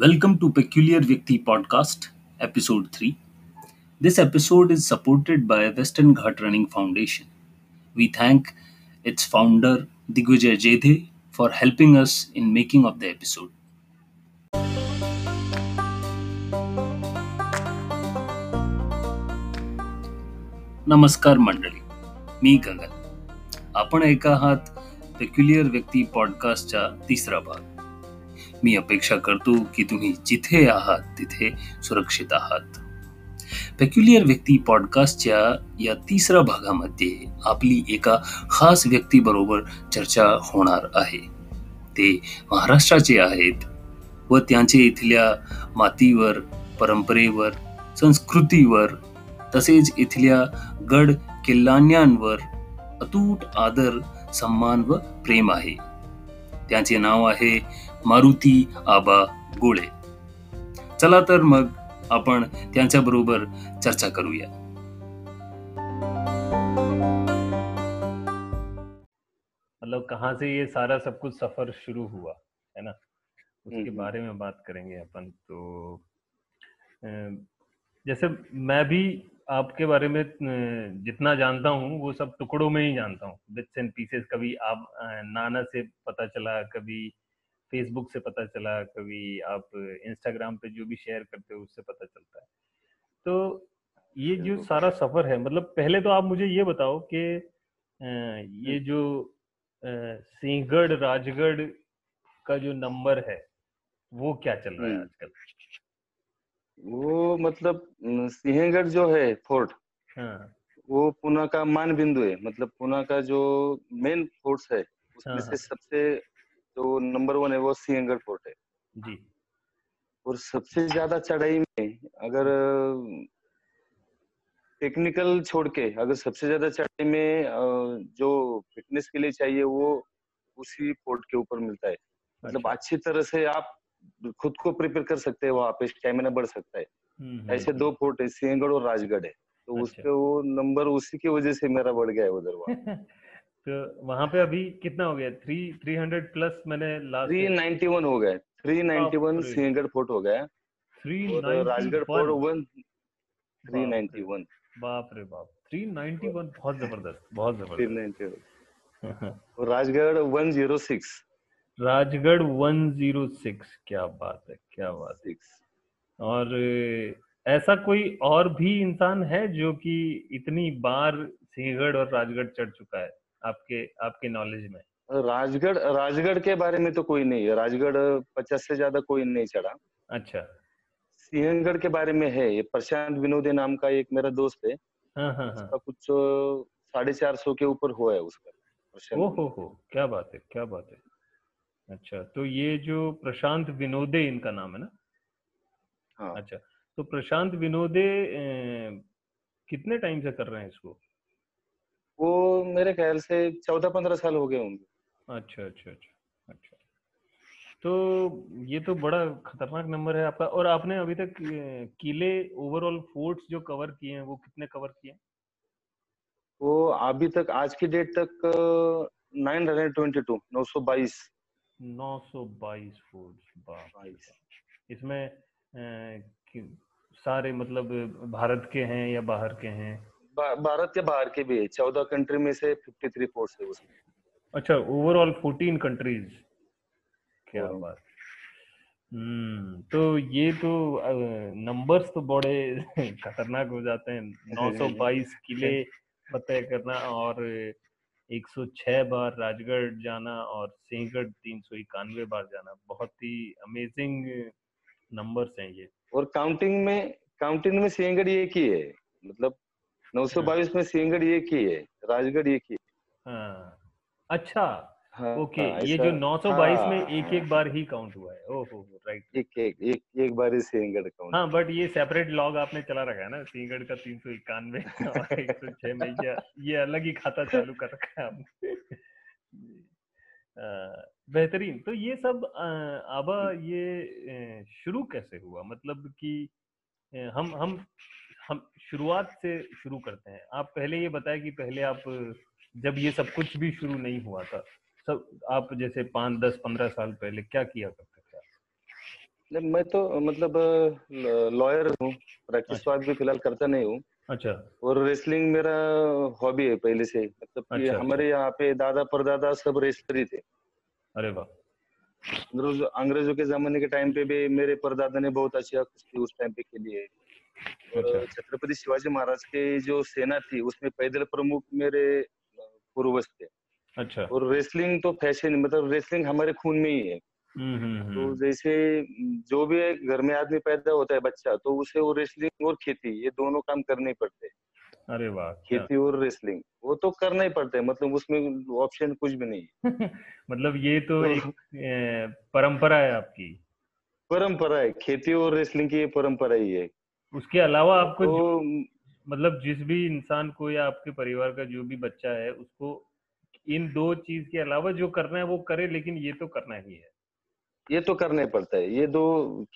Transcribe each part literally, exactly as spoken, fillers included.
Welcome to Peculiar Vyakti Podcast, Episode three. This episode is supported by Western Ghat Running Foundation. We thank its founder Digvijay Jedhe for helping us in making of the episode. नमस्कार मंडळी, मी गगन. आपण एका हात peculiar व्यक्ती पॉडकास्टचा तिसरा भाग. मी अपेक्षा करतो की तुम्ही जिथे आहात तिथे सुरक्षित आहात. पेक्युलियर व्यक्ती पॉडकास्टच्या या तिसऱ्या भागामध्ये आपली एका खास व्यक्तीबरोबर चर्चा होणार आहे. ते महाराष्ट्राचे आहेत व त्यांचे इथल्या मातीवर, परंपरेवर, संस्कृतीवर तसेच इथल्या गड किल्ल्यांवर अतूट आदर, सन्मान व प्रेम आहे. त्यांचे नाव आहे मारुती आबा गोळे. चला तर मग आपण त्यांच्याबरोबर चर्चा करूया. मतलब कहां से ये सारा सब कुछ सफर शुरू हुआ है ना, उसके बारे में बात करेंगे अपन. तो जैसे मैं भी आपके बारे में जितना जानता हूँ वो सब टुकड़ों में ही जानता हूँ, बिट्स एंड पीसेस. कभी आप नाना से पता चला, कभी फेसबुक से पता चला, कभी आप इंस्टाग्राम पे जो भी शेयर करते हो उससे पता चलता है. तो ये जो सारा सफर है, मतलब पहले तो आप मुझे ये बताओ कि ये जो सिंहगढ़ राजगढ़ का जो नंबर है वो क्या चल रहा है आजकल? वो मतलब सिंहगढ़ जो है फोर्ट, हाँ, वो पुणे का मान बिंदु है. मतलब पुणे का जो मेन फोर्ट्स है उसमें हाँ, से सबसे जो नंबर वन है वो सिंहगढ़ फोर्ट है जी. और सबसे ज्यादा चढ़ाई में अगर टेक्निकल छोड़ के अगर सबसे ज्यादा चढ़ाई में जो फिटनेस के लिए चाहिए वो उसी फोर्ट के ऊपर मिलता है. मतलब अच्छी तरह से आप खुद को प्रिपेयर कर सकते हैं, वहाँ पे स्टैमिना बढ़ सकता है. ऐसे दो फोर्ट है, सिंहगढ़ और राजगढ़ है. तो अच्छा, उसपे वो नंबर उसी की वजह से मेरा बढ़ गया है उधर वहाँ. तो वहाँ पे अभी कितना हो गया? थ्री थ्री हंड्रेड प्लस मैंने लास्ट थ्री नाइनटी वन हो गया. Three ninety one Sinhagad fort हो गया, Rajgad fort one three ninety one. बाप रे बाप, थ्री नाइनटी वन बहुत जबरदस्त, बहुत जबरदस्त. Rajgad one zero six, Rajgad one zero six. क्या बात है, क्या बात है. और ऐसा कोई और भी इंसान है जो कि इतनी बार सिंहगढ़ और राजगढ़ चढ़ चुका है आपके आपके नॉलेज में? राजगढ़ राजगढ़ के बारे में तो कोई नहीं है. राजगढ़ पचास से ज्यादा कोई नहीं चढ़ा. अच्छा. सिंहगढ़ के बारे में है, ये प्रशांत विनोदे नाम का एक मेरा दोस्त है. हाँ हाँ हाँ. कुछ साढ़े चार सौ के ऊपर हुआ है उसका. ओ हो हो, क्या बात है, क्या बात है. अच्छा, तो ये जो प्रशांत विनोदे इनका नाम है ना? हाँ. अच्छा, तो प्रशांत विनोदे कितने टाइम से कर रहे हैं इसको? वो मेरे ख्याल से चौदह पंद्रह साल हो गए होंगे. अच्छा अच्छा अच्छा अच्छा. तो ये तो बड़ा खतरनाक नंबर है आपका. और आपने अभी तक किले, ओवरऑल फोर्ट्स जो कवर किए हैं वो कितने कवर किए हैं? वो अभी तक आज की डेट तक नाइन हंड्रेड ट्वेंटी टू नौ सौ बाईस नौ सौ बाईस फोर्ट्स. इसमें आ, सारे मतलब भारत के हैं या बाहर के हैं? बा, भारत या बाहर के भी है. चौदह कंट्री में से तिरेपन फोर्ट्स है उसमें. अच्छा, ओवरऑल चौदह कंट्रीज. क्या बात. हम्म. तो ये तो नंबर्स तो बड़े खतरनाक हो जाते हैं. नौ सौ बाईस किले पता करना और एक सौ छह बार राजगढ़ जाना और सिंहगढ़ तीन सौ इक्यानवे बार जाना. बहुत ही अमेजिंग नंबर्स हैं ये. और काउंटिंग में काउंटिंग में सिंहगढ़ ये की है. मतलब नौ सौ बाईस में सिंहगढ़ ये की है, राजगढ़ ये की है. हाँ. अच्छा, ओके. ये जो नौ सौ बाईस में एक एक बार ही काउंट हुआ है. ओहो, राइट. एक एक एक एक बार ही सिंहगढ़ काउंट. हाँ, बट ये सेपरेट लॉग आपने चला रखा है ना, सिंहगढ़ का तीन सौ इक्यानवे और एक सौ छह में ये अलग ही खाता चालू कर रखा है आपने. बेहतरीन. तो ये सब आबा ये शुरू कैसे हुआ? मतलब कि हम हम हम शुरुआत से शुरू करते हैं. आप पहले ये बताए कि पहले आप जब ये सब कुछ भी शुरू नहीं हुआ था, सब आप जैसे पाँच दस पंद्रह साल पहले क्या किया करते थे? नहीं, मैं तो मतलब लॉयर हूँ, प्रैक्टिस वॉक भी फिलहाल करता नहीं हूँ। अच्छा। और रेसलिंग मेरा हॉबी है पहले से, मतलब कि अच्छा, हमारे यहाँ पे दादा परदादा सब रेसलर ही थे। अरे वाह। अंग्रेजों के जमाने के टाइम पे भी मेरे परदादा ने बहुत अच्छी कुश्ती उस टाइम पे खेली है। अच्छा। छत्रपति शिवाजी महाराज के जो सेना थी उसमें पैदल प्रमुख मेरे पूर्वज थे। अच्छा। और रेसलिंग तो फैशन, मतलब रेसलिंग हमारे खून में ही है। तो जैसे जो भी घर में आदमी पैदा होता है बच्चा, तो उसे वो रेसलिंग और खेती ये दोनों काम करने ही पड़ते हैं। अरे वाह। खेती और रेसलिंग वो तो करना ही पड़ता है, मतलब उसमें ऑप्शन कुछ भी नहीं है। मतलब ये तो एक परंपरा है आपकी। परंपरा है खेती और रेसलिंग की, ये परंपरा ही है। उसके अलावा आपको तो, मतलब जिस भी इंसान को या आपके परिवार का जो भी बच्चा है उसको इन दो चीज के अलावा जो करना है वो करे, लेकिन ये तो करना ही है। ये तो करना ही पड़ता है, ये दो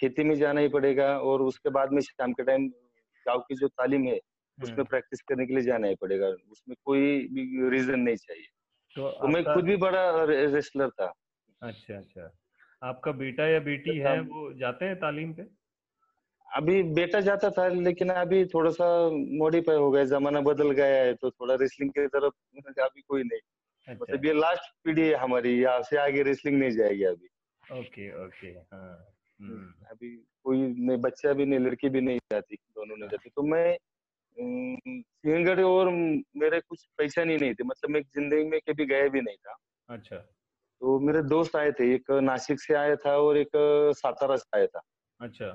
खेती में जाना ही पड़ेगा और उसके बाद में शाम के टाइम गाँव की जो तालीम है उसमें प्रैक्टिस करने के लिए जाना ही पड़ेगा, उसमें कोई भी रीजन नहीं चाहिए। तो, तो मैं खुद भी बड़ा रेसलर था। अच्छा अच्छा। आपका बेटा या बेटी है वो जाते हैं तालीम पे? अभी बेटा जाता था लेकिन अभी थोड़ा सा मॉडिफाई हो गया, जमाना बदल गया है, तो थोड़ा रेसलिंग की तरफ अभी कोई नहीं। मतलब ये लास्ट पीढ़ी है हमारी, यहाँ से आगे रेसलिंग नहीं जाएगी अभी। Okay okay. हाँ। अभी कोई नहीं, बच्चा भी नहीं लड़की भी नहीं जाती, दोनों नहीं जाती। तो मैं सिंगर और मेरे कुछ पहचान ही नहीं थे, मतलब मैं जिंदगी में कभी गया भी नहीं था। अच्छा। तो मेरे दोस्त आए थे, एक नासिक से आया था और एक सातारा से आया था। अच्छा।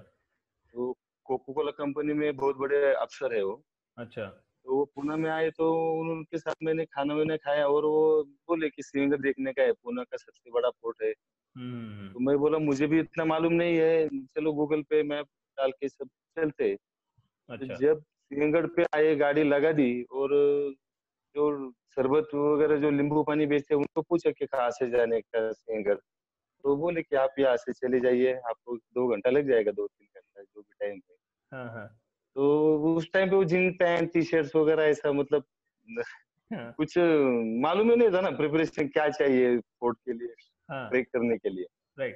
तो कोको कोला कंपनी में बहुत बड़े अफसर है वो। अच्छा। तो वो पुणे में आए तो उनके साथ मैंने खाना वाना खाया और वो बोले कि सिंगर देखने का है, पुणे का सबसे बड़ा पोर्ट है। तो मैं बोला मुझे भी इतना मालूम नहीं है, चलो गूगल पे मैप डाल के सब चलते। अच्छा। जब सिंहगढ़ पे आए गाड़ी लगा दी और जो शरबत वगैरह जो नींबू पानी बेचते उनको पूछा कि कहाँ से जाने का सिंहगढ़, तो बोले कि आप यहाँ से चले जाइए, आपको दो घंटा लग जाएगा, दो तीन घंटा जो भी टाइम है। तो उस टाइम पे वो जीन पैंट टी शर्ट वगैरह ऐसा, मतलब कुछ मालूम ही नहीं था ना प्रिपरेशन क्या चाहिए फोर्ट के लिए, ब्रेक करने के लिए। राइट।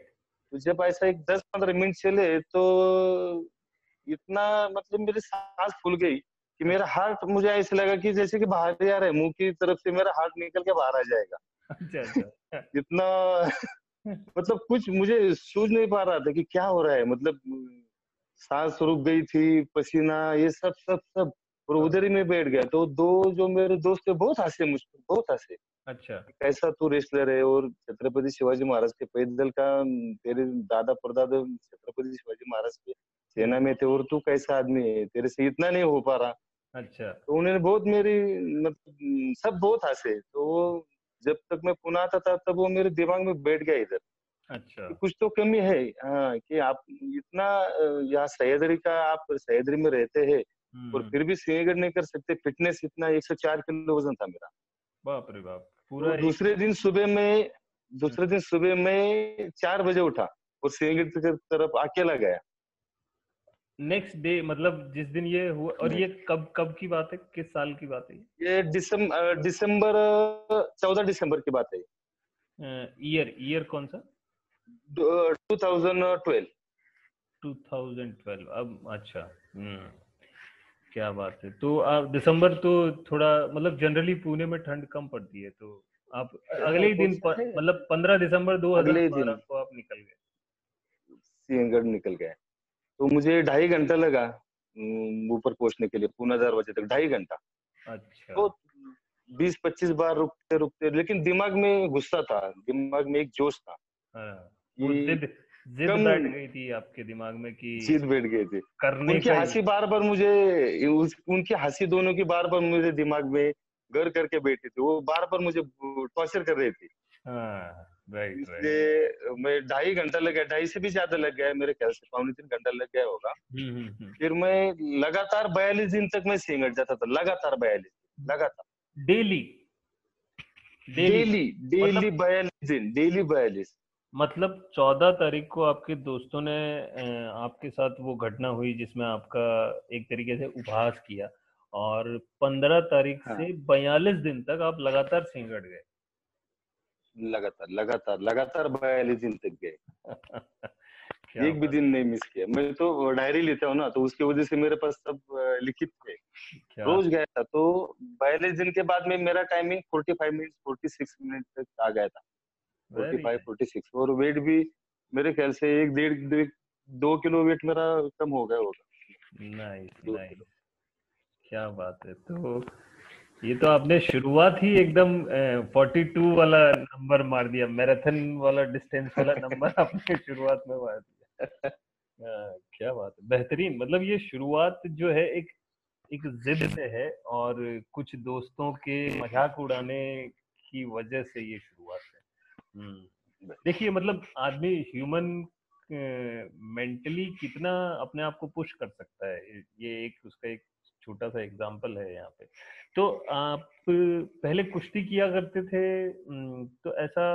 तो जब ऐसा एक दस पंद्रह मिनट चले तो इतना, मतलब मेरी सांस फूल गई कि मेरा हार्ट, मुझे ऐसे लगा कि जैसे कि बाहर जा रहा है, मुंह की तरफ से मेरा हार्ट निकल के बाहर आ जाएगा। अच्छा अच्छा। इतना मतलब कुछ मुझे सूझ नहीं पा रहा था कि क्या हो रहा है, मतलब सांस रुक गई थी, पसीना ये सब सब सब, और उधर ही मैं बैठ गया। तो दो जो मेरे दोस्त थे बहुत हंसे मुझ पर, बहुत हंसे। अच्छा। कैसा तू रेसलर है और छत्रपति शिवाजी महाराज के पैदल का, तेरे दादा परदादा छत्रपति शिवाजी महाराज के सेना में थे और तू कैसा आदमी है, तेरे से इतना नहीं हो पा रहा। अच्छा। तो उन्होंने बहुत मेरी, मतलब सब बहुत हंसे। तो वो जब तक मैं पुणे आता था तब वो मेरे दिमाग में बैठ गया इधर। अच्छा। तो कुछ तो कमी है। हाँ, कि आप इतना यहाँ सह्याद्री का, आप सह्याद्री में रहते है और फिर भी सिंहगढ़ नहीं कर सकते। फिटनेस इतना एक सौ चार किलो वजन था मेरा। बाप रे बाप। पूरा। तो दूसरे दिन सुबह में दूसरे दिन सुबह में चार बजे उठा और सिंहगढ़ की तरफ अकेला गया नेक्स्ट डे, मतलब जिस दिन ये हुआ। और ये कब कब की बात है, किस साल की बात है? ये दिसंबर दिसंबर चौदह दिसंबर की बात है। ईयर ईयर कौन सा? दो हज़ार बारह। अब अच्छा, क्या बात है। तो आप दिसंबर, तो थोड़ा मतलब जनरली पुणे में ठंड कम पड़ती है, तो आप अगले ही दिन, मतलब पंद्रह दिसंबर दो हज़ार बारह को आप निकल गए सिंहगढ़ निकल गए। तो मुझे ढाई घंटा लगा ऊपर पहुंचने के लिए, पुणे चार बजे तक ढाई घंटा। अच्छा। तो बीस पच्चीस बार रुकते रुकते, लेकिन दिमाग में गुस्सा था, दिमाग में एक जोश था। जिद बैठ गई थी आपके दिमाग में कि जिद बैठ गई थी करने। उनकी हंसी बार बार मुझे, उनकी हंसी दोनों की बार बार मुझे दिमाग में घर करके बैठी थी, वो बार बार मुझे टॉर्चर कर रही थी। राइट। इसलिए मैं ढाई घंटा लग गया, ढाई से भी ज्यादा लग गया मेरे ख्याल से, पौने तीन घंटा लग गया होगा। फिर मैं लगातार बयालीस दिन तक मैं सिंहगढ़ जाता था, लगातार बयालीस दिन, लगातार डेली डेली डेली बयालीस दिन डेली बयालीस मतलब चौदह तारीख को आपके दोस्तों ने आपके साथ वो घटना हुई जिसमें आपका एक तरीके से उपहास किया, और पंद्रह तारीख हाँ। से बयालीस दिन तक आप लगातार सिंहगढ़ गए। लगातार लगातार लगातार बयालीस दिन तक गए। एक भी दिन नहीं मिस किया। मैं तो डायरी लेता हूँ ना, तो उसकी वजह से मेरे पास सब लिखित थे, रोज गया था। तो बयालीस दिन के बाद में मेरा टाइमिंग पैंतालीस मिनट छियालीस मिनट तक आ गया था, पैंतालीस छियालीस, और वेट भी मेरे ख्याल से एक डेढ़ दो किलो वेट मेरा कम हो गया होगा। नाइस नाइस, क्या बात है। तो ये तो आपने शुरुआत ही एकदम बयालीस वाला नंबर मार दिया, मैराथन वाला डिस्टेंस वाला नंबर आपने शुरुआत में मार दिया। आ, क्या बात है, बेहतरीन। मतलब ये शुरुआत जो है एक एक जिद से है, और कुछ दोस्तों के मजाक उड़ाने की वजह से ये शुरुआत है। देखिए मतलब आदमी ह्यूमन मेंटली कितना अपने आप को पुश कर सकता है, ये एक उसका एक छोटा सा एग्जाम्पल है यहाँ पे। तो आप पहले कुश्ती किया करते थे, तो ऐसा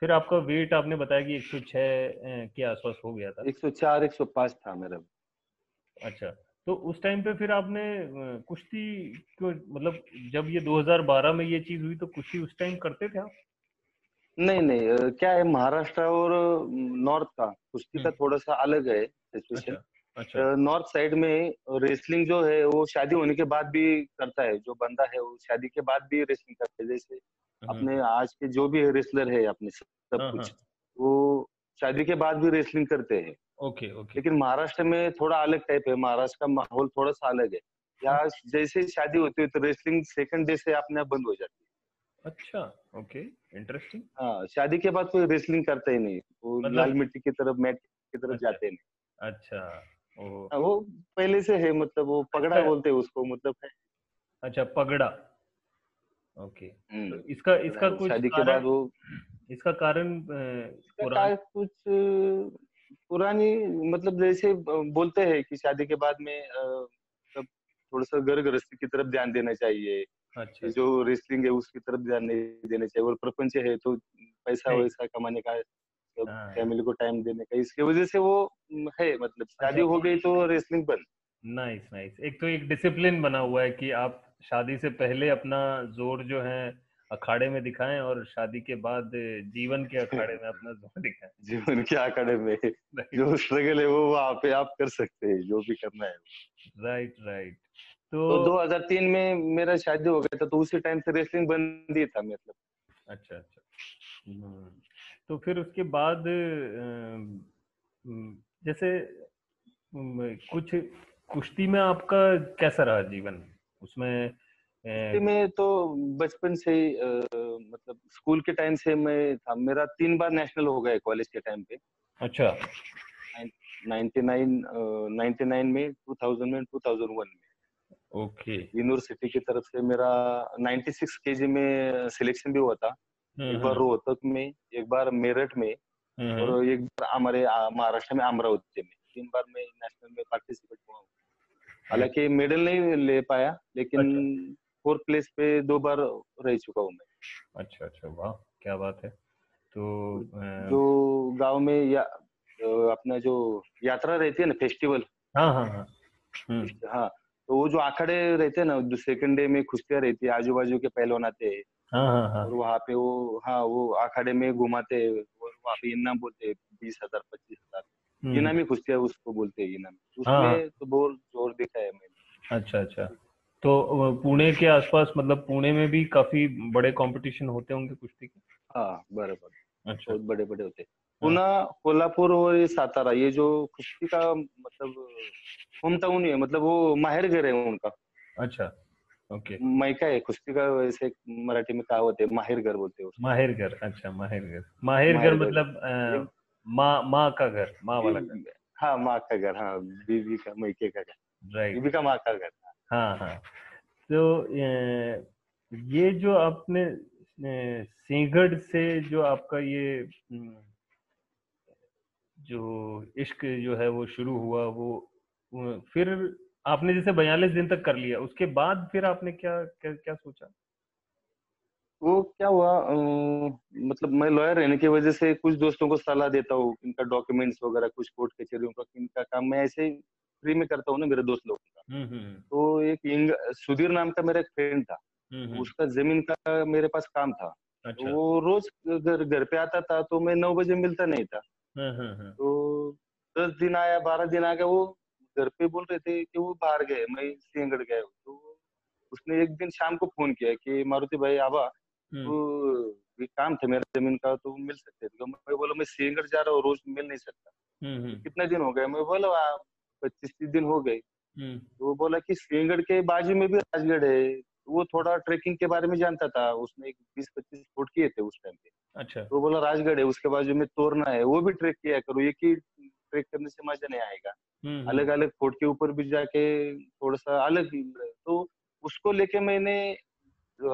फिर आपका वेट आपने बताया कि एक सौ छह के आसपास हो गया था, एक सौ चार एक सौ पाँच था मेरा। अच्छा, तो उस टाइम पे फिर आपने कुश्ती क्यों, मतलब जब ये दो हज़ार बारह में ये चीज हुई तो कुश्ती उस टाइम करते थे आप? नहीं नहीं, क्या है महाराष्ट्र और नॉर्थ का कुश्ती का थोड़ा सा अलग है सिचुएशन। अच्छा। नॉर्थ साइड में रेसलिंग जो है वो शादी होने के बाद भी करता है, जो बंदा है वो शादी के बाद भी रेसलिंग करता है। जैसे अपने आज के जो भी रेसलर है अपने सब कुछ वो शादी के बाद भी रेसलिंग करते हैं। Okay okay. लेकिन महाराष्ट्र में थोड़ा अलग टाइप है, महाराष्ट्र का माहौल थोड़ा सा अलग है। यहाँ जैसे शादी होती है तो रेसलिंग सेकंड डे से अपने आप बंद हो जाती है। अच्छा, ओके, इंटरेस्टिंग। हाँ, शादी के बाद कोई रेसलिंग करता ही नहीं, वो लाल मिट्टी की तरफ मैट की तरफ जाते नहीं। अच्छा, वो पहले से है, मतलब वो पगड़ा बोलते हैं उसको, मतलब है। अच्छा, पगड़ा, ओके। तो इसका इसका कुछ शादी के बाद वो इसका कारण कुछ पुरानी, मतलब जैसे बोलते हैं कि शादी के बाद में तब थोड़ा सा घर गृहस्थी की तरफ ध्यान देना चाहिए। अच्छा। जो रेसलिंग है उसकी तरफ ध्यान नहीं देना चाहिए, और प्रपंच है तो पैसा वैसा कमाने का, फैमिली को टाइम देने का, इसकी वजह से वो है, मतलब शादी हो गई तो रेसलिंग बंद। Nice nice. एक तो एक डिसिप्लिन बना हुआ है कि आप शादी से पहले अपना जोर जो है अखाड़े में दिखाएं, और शादी के बाद जीवन के अखाड़े में अपना जोर दिखाएं। जीवन के अखाड़े में जो स्ट्रगल है वो वहाँ पे आप कर सकते हैं, जो भी करना है। Right right. तो दो हजार तीन में मेरा शादी हो गया था, तो उसी टाइम से रेसलिंग बंद ही था, मतलब। अच्छा अच्छा। तो फिर उसके बाद जैसे कुछ कुश्ती में आपका कैसा रहा जीवन? उसमें कुश्ती में तो बचपन से ही, मतलब स्कूल के टाइम से मैं था, मेरा तीन बार नेशनल हो गया कॉलेज के टाइम पे। अच्छा। नाइनटी नाइन में, टू थाउज़ेंड में, टू थाउज़ेंड वन में। ओके। यूनिवर्सिटी की तरफ से मेरा छियानवे केजी में सिलेक्शन भी हुआ था, एक बार रोहतक में, एक बार मेरठ में, और एक बार हमारे महाराष्ट्र में अमरावती में। तीन बार मैं नेशनल में पार्टिसिपेट हुआ हूँ, हालांकि मेडल नहीं ले पाया, लेकिन फोर्थ प्लेस पे दो बार रह चुका हूँ मैं। अच्छा अच्छा, वाह, क्या बात है। तो जो गांव में या अपना जो यात्रा रहती है ना, फेस्टिवल, हाँ हाँ हाँ हाँ, तो वो जो आखड़े रहते हैं ना, सेकंड डे में कुश्तियाँ रहती है, आजू बाजू के पहलवान आते हैं, हाँ हाँ, और वहाँ पे वो, हाँ, वो अखाड़े में घुमाते हैं, और वहाँ पे इनाम बोलते हैं, बीस हजार पच्चीस हजार इनामी कुश्तियाँ उसको बोलते हैं, इनाम। उसमें तो बहुत जोर दिखा है मैंने। अच्छा अच्छा। तो पुणे के आसपास, मतलब पुणे में भी काफी बड़े कॉम्पिटिशन होते होंगे कुश्ती के? हाँ, बराबर। अच्छा, बहुत बड़े बड़े होते हैं। पुणे, कोल्हापुर और ये सातारा, ये जो कुश्ती का मतलब होम टाउन है, मतलब वो माहिर घर है उनका। अच्छा, ओके। मायका है कुश्ती का, वैसे मराठी में कहावत है, माहिर घर बोलते हैं। माहिर घर, अच्छा, माहिर घर। माहिर घर मतलब माँ, माँ का घर, माँ वाला घर। हाँ, माँ का घर, हाँ, बीवी का, मायके का घर, राइट, बीवी का माँ का घर। हाँ हाँ। तो ये जो आपने सिंहगढ़ से जो आपका ये जो इश्क जो है वो शुरू हुआ, वो फिर आपने जैसे बयालीस दिन तक कर लिया, उसके बाद फिर आपने क्या क्या, क्या सोचा? वो क्या हुआ, आ, मतलब मैं लॉयर रहने की वजह से कुछ दोस्तों को सलाह देता हूँ, इनका डॉक्यूमेंट्स वगैरह, कुछ कोर्ट कचहरियों का, इनका काम मैं ऐसे फ्री में करता हूँ ना, मेरे दोस्त लोगों का। तो एक सुधीर नाम का मेरा एक फ्रेंड था, उसका जमीन का मेरे पास काम था। अच्छा। वो रोज घर घर पे आता था, तो मैं नौ बजे मिलता नहीं था। तो दस दिन आया बारह दिन आ गया, वो घर पे बोल रहे थे कि वो बाहर गए, मैं सिंहगढ़ गया हूँ। तो उसने एक दिन शाम को फोन किया कि मारुति भाई आवा, तो काम था मेरा जमीन का, तो मिल सकते। तो मैं बोला मैं सिंहगढ़ जा रहा हूँ, रोज मिल नहीं सकता। कितना दिन हो गए? मैं बोला पच्चीस तीस दिन हो गए। तो वो बोला कि सिंहगढ़ के बाजू में भी राजगढ़ है, वो थोड़ा ट्रेकिंग के बारे में जानता था, उसने बीस पच्चीस फुट किए थे उस टाइम पे। अच्छा। तो बोला राजगढ़ है, उसके बाजू में तोरना है, वो भी ट्रेक किया करो, एक ही ट्रेक करने से मजा नहीं आएगा, अलग अलग फोर्ट के ऊपर भी जाके थोड़ा सा अलग। तो उसको लेके मैंने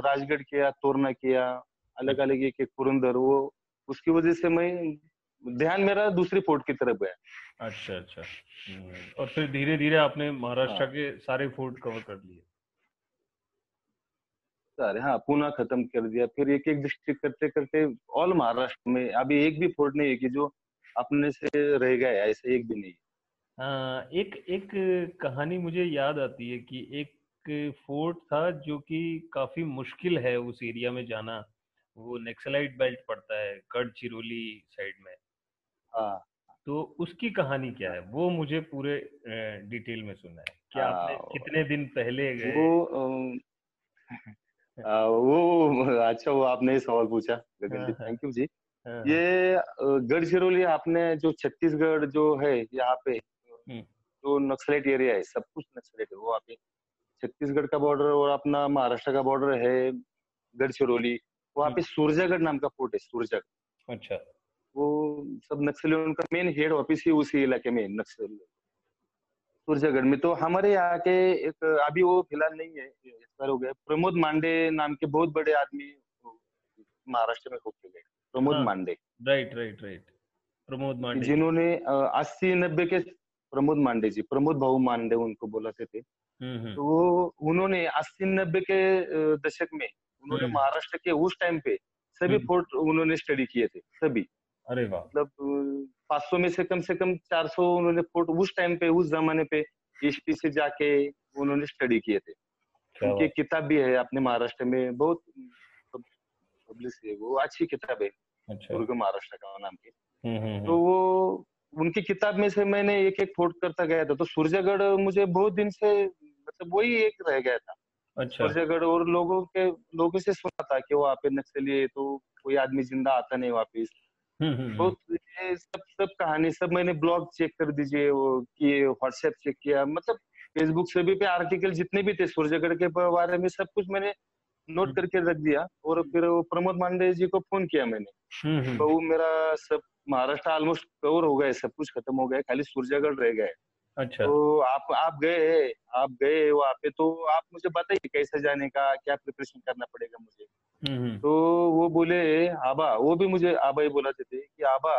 राजगढ़ किया, तोरना किया, अलग अलग एक एक पुरंदर। वो उसकी वजह से मैं ध्यान मेरा दूसरी फोर्ट की तरफ गया। अच्छा अच्छा। और फिर धीरे धीरे आपने महाराष्ट्र के सारे फोर्ट कवर कर लिए सारे? हाँ, पूना खत्म कर दिया, फिर एक एक डिस्ट्रिक्ट करते करते ऑल महाराष्ट्र में अभी एक भी फोर्ट नहीं है कि जो अपने से रह गया है, ऐसा एक भी नहीं। आ, एक एक कहानी मुझे याद आती है कि एक फोर्ट था जो कि काफी मुश्किल है उस एरिया में जाना, वो नक्सलाइट बेल्ट पड़ता है गढ़चिरौली साइड में। आ, तो उसकी कहानी क्या है वो मुझे पूरे डिटेल में सुनना है। क्या आपने कितने दिन पहले गए वो? आ, वो अच्छा, वो आपने सवाल पूछा, थैंक यू जी। ये गढ़चिरौली आपने जो छत्तीसगढ़ जो है यहाँ पे जो नक्सलाइट एरिया है, सब कुछ नक्सलाइट है। वो आपके छत्तीसगढ़ का बॉर्डर और अपना महाराष्ट्र का बॉर्डर है गढ़चिरौली। वहाँ पे सूरजागढ़ नाम का फोर्ट है, सूरजागढ़। अच्छा। वो सब नक्सलियों उनका मेन हेड ऑफिस ही उसी इलाके में नक्सल सूरजागढ़ में। तो हमारे यहाँ के एक, अभी वो फिलहाल नहीं है, इस बार हो गया, प्रमोद मांडे नाम के बहुत बड़े आदमी महाराष्ट्र में होके गए। प्रमोद हाँ, Mande right right right Pramod Mande, जिन्होंने अस्सी नब्बे के, प्रमोद मांडे जी, प्रमोद भाऊ मांडे उनको बोलाते थे। तो उन्होंने अस्सी नब्बे के दशक में उन्होंने महाराष्ट्र के उस टाइम पे सभी फोर्ट उन्होंने स्टडी किए थे सभी। अरे वाह। मतलब पाँच सौ में से कम से कम चार सौ उन्होंने फोर्ट उस टाइम पे उस जमाने पे हिस्ट्री से जाके उन्होंने स्टडी किए थे। उनकी किताब भी है अपने महाराष्ट्र में, बहुत पब्लिश है वो, अच्छी किताब है। अच्छा। दुर्ग महाराष्ट्र का नाम की। तो वो उनकी किताब में से मैंने एक एक फोर्ट करता गया था। तो सूरजागढ़ मुझे बहुत दिन से मतलब वही एक रह गया था। अच्छा। सूरजागढ़, और लोगों के लोगों से सुना था कि वहाँ पे नक्सली, तो कोई आदमी जिंदा आता नहीं वापिस। बहुत ये सब सब कहानी सब मैंने ब्लॉग चेक कर दीजिए वो किए, व्हाट्सएप चेक किया, मतलब फेसबुक से भी पे आर्टिकल जितने भी थे सूरजागढ़ के बारे में सब कुछ मैंने नोट करके रख दिया। और फिर प्रमोद मांडे जी को फोन किया मैंने, तो वो मेरा सब महाराष्ट्र ऑलमोस्ट कवर हो गया, सब कुछ खत्म हो गया, खाली सूरजागढ़ रह गए। अच्छा। तो आप आप गए आप गए वहाँ पे, तो आप मुझे बताइए कैसे जाने का, क्या प्रिपरेशन करना पड़ेगा मुझे? तो वो बोले आबा, वो भी मुझे आबा ही बोलाते थे कि आबा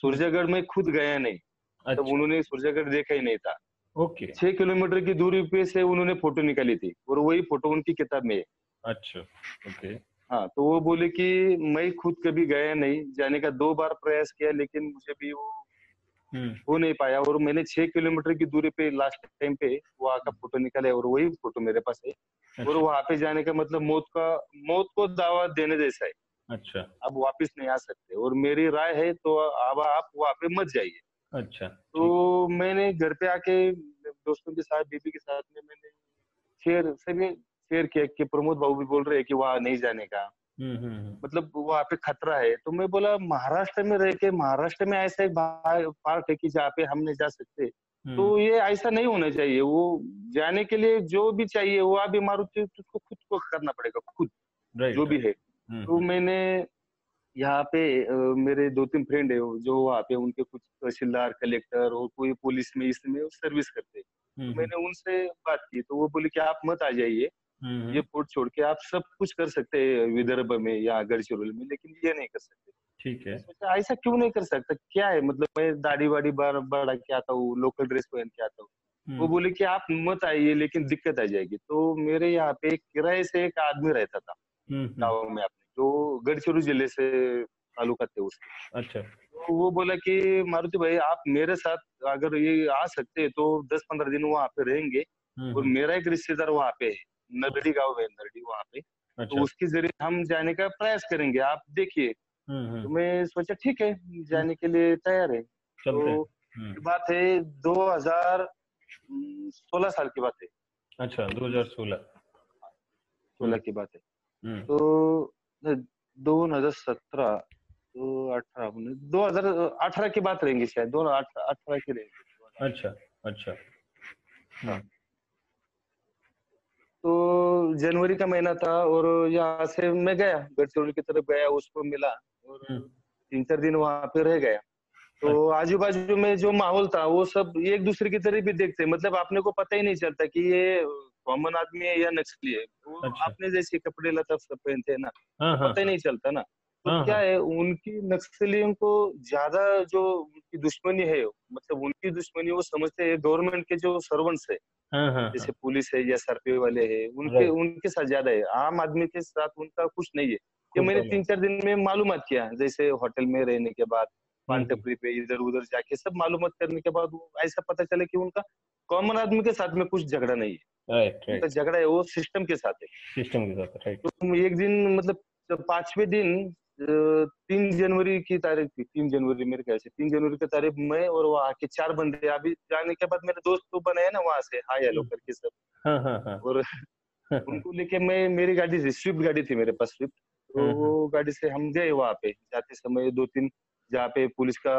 सूरजागढ़ में खुद गया नहीं। अच्छा। तब उन्होंने सूरजागढ़ देखा ही नहीं था। ओके। छह किलोमीटर की दूरी पे से उन्होंने फोटो निकाली थी और वही फोटो उनकी किताब में है। अच्छा, ओके। हाँ, तो वो बोले कि मैं खुद कभी गया नहीं, जाने का दो बार प्रयास किया लेकिन मुझे भी वो हो नहीं पाया। और मैंने छह किलोमीटर की दूरी पे लास्ट टाइम पे वहाँ का फोटो निकाला है और वही फोटो मेरे पास है। अच्छा। और वहाँ पे जाने का मतलब मौत का मौत को दावा देने जैसा है। अच्छा। अब वापस नहीं आ सकते और मेरी राय है तो अब आप वहाँ पे मत जाइए। अच्छा। तो मैंने घर पे आके दोस्तों के साथ, बीबी के साथ में मैंने शेयर सभी शेयर किया कि प्रमोद बाबू भी बोल रहे हैं कि वहाँ नहीं जाने का, मतलब वहाँ पे खतरा है। तो मैं बोला महाराष्ट्र में रह के, महाराष्ट्र में ऐसा एक पार्ट है कि जहाँ पे हम नहीं जा सकते, तो ये ऐसा नहीं होना चाहिए। वो जाने के लिए जो भी चाहिए वो अभी मारुति उसको खुद को करना पड़ेगा, खुद जो भी है। तो मैंने यहाँ पे मेरे दो तीन फ्रेंड है जो वहाँ पे उनके कुछ तहसीलदार, कलेक्टर और कोई पुलिस में इसमें सर्विस करते, तो मैंने उनसे बात की। तो वो बोले कि आप मत आ जाइए, ये फोर्ट छोड़ के आप सब कुछ कर सकते हैं विदर्भ में या गढ़चिरौली में, लेकिन ये नहीं कर सकते। ठीक है। सोचा ऐसा क्यों नहीं कर सकता, क्या है, मतलब मैं दाढ़ी वाड़ी बार बढ़ा के आता हूँ, लोकल ड्रेस पहन के आता हूँ। वो बोले कि आप मत आइए लेकिन दिक्कत आ जाएगी। तो मेरे यहाँ पे किराए से एक आदमी रहता था गाँव में आपने, जो गढ़चिरौली जिले से ताल्लुका थे उसके। अच्छा। तो वो बोला कि मारुति भाई आप मेरे साथ अगर ये आ सकते तो दस पंद्रह दिन वहाँ पे रहेंगे, और मेरा एक रिश्तेदार वहाँ पे है, नरडी गांव है, नरडी वहाँ पे। अच्छा। तो उसके जरिए हम जाने का प्रयास करेंगे, आप देखिए। तो मैं सोचा ठीक है, जाने के लिए तैयार है। तो बात है, दो हज़ार सोलह साल की बात है। अच्छा, दो हज़ार सोलह की बात है। तो दो हज़ार सत्रह तो अठारह दो हज़ार अठारह की बात रहेंगी शायद, दो अठारह की रहेंगी। अच्छा अच्छा हाँ। तो जनवरी का महीना था और यहाँ से मैं गया गढ़चिरौली की तरफ, गया उसको मिला और तीन चार दिन वहां पे रह गया। तो आजू बाजू में जो माहौल था वो सब एक दूसरे की तरफ भी देखते, मतलब आपने को पता ही नहीं चलता कि ये कॉमन आदमी है या नक्सली है। अच्छा। आपने जैसे कपड़े लता सब पहनते हैं ना, हाँ, पता ही नहीं चलता ना। तो क्या है, उनकी नक्सलियों को ज्यादा जो उनकी दुश्मनी है, मतलब उनकी दुश्मनी वो समझते हैं गवर्नमेंट के जो सर्वेंट्स है, जैसे पुलिस है या एसआरपी वाले है, उनके उनके साथ ज्यादा है, आम आदमी के साथ उनका कुछ नहीं है। ये मैंने तीन चार दिन में मालूम किया, जैसे होटल में रहने के बाद, पान टपरी पे इधर उधर जाके सब मालूम करने के बाद ऐसा पता चले कि उनका कॉमन आदमी के साथ में कुछ झगड़ा नहीं है, उनका झगड़ा है वो सिस्टम के साथ है, सिस्टम के साथ है। तो एक दिन मतलब पांचवे दिन तीन जनवरी की तारीख थी, तीन जनवरी मेरे ख्याल से तीन जनवरी की तारीख में, और वहाँ के चार बंदे अभी जाने के बाद मेरे दोस्त तो बनाए ना वहाँ से, हाय हेलो करके सब, हाँ हाँ हाँ। और उनको लेके मैं, मेरी गाड़ी थी स्विफ्ट गाड़ी थी मेरे पास स्विफ्ट, तो वो गाड़ी से हम गए वहाँ पे। जाते समय दो तीन जहाँ पे पुलिस का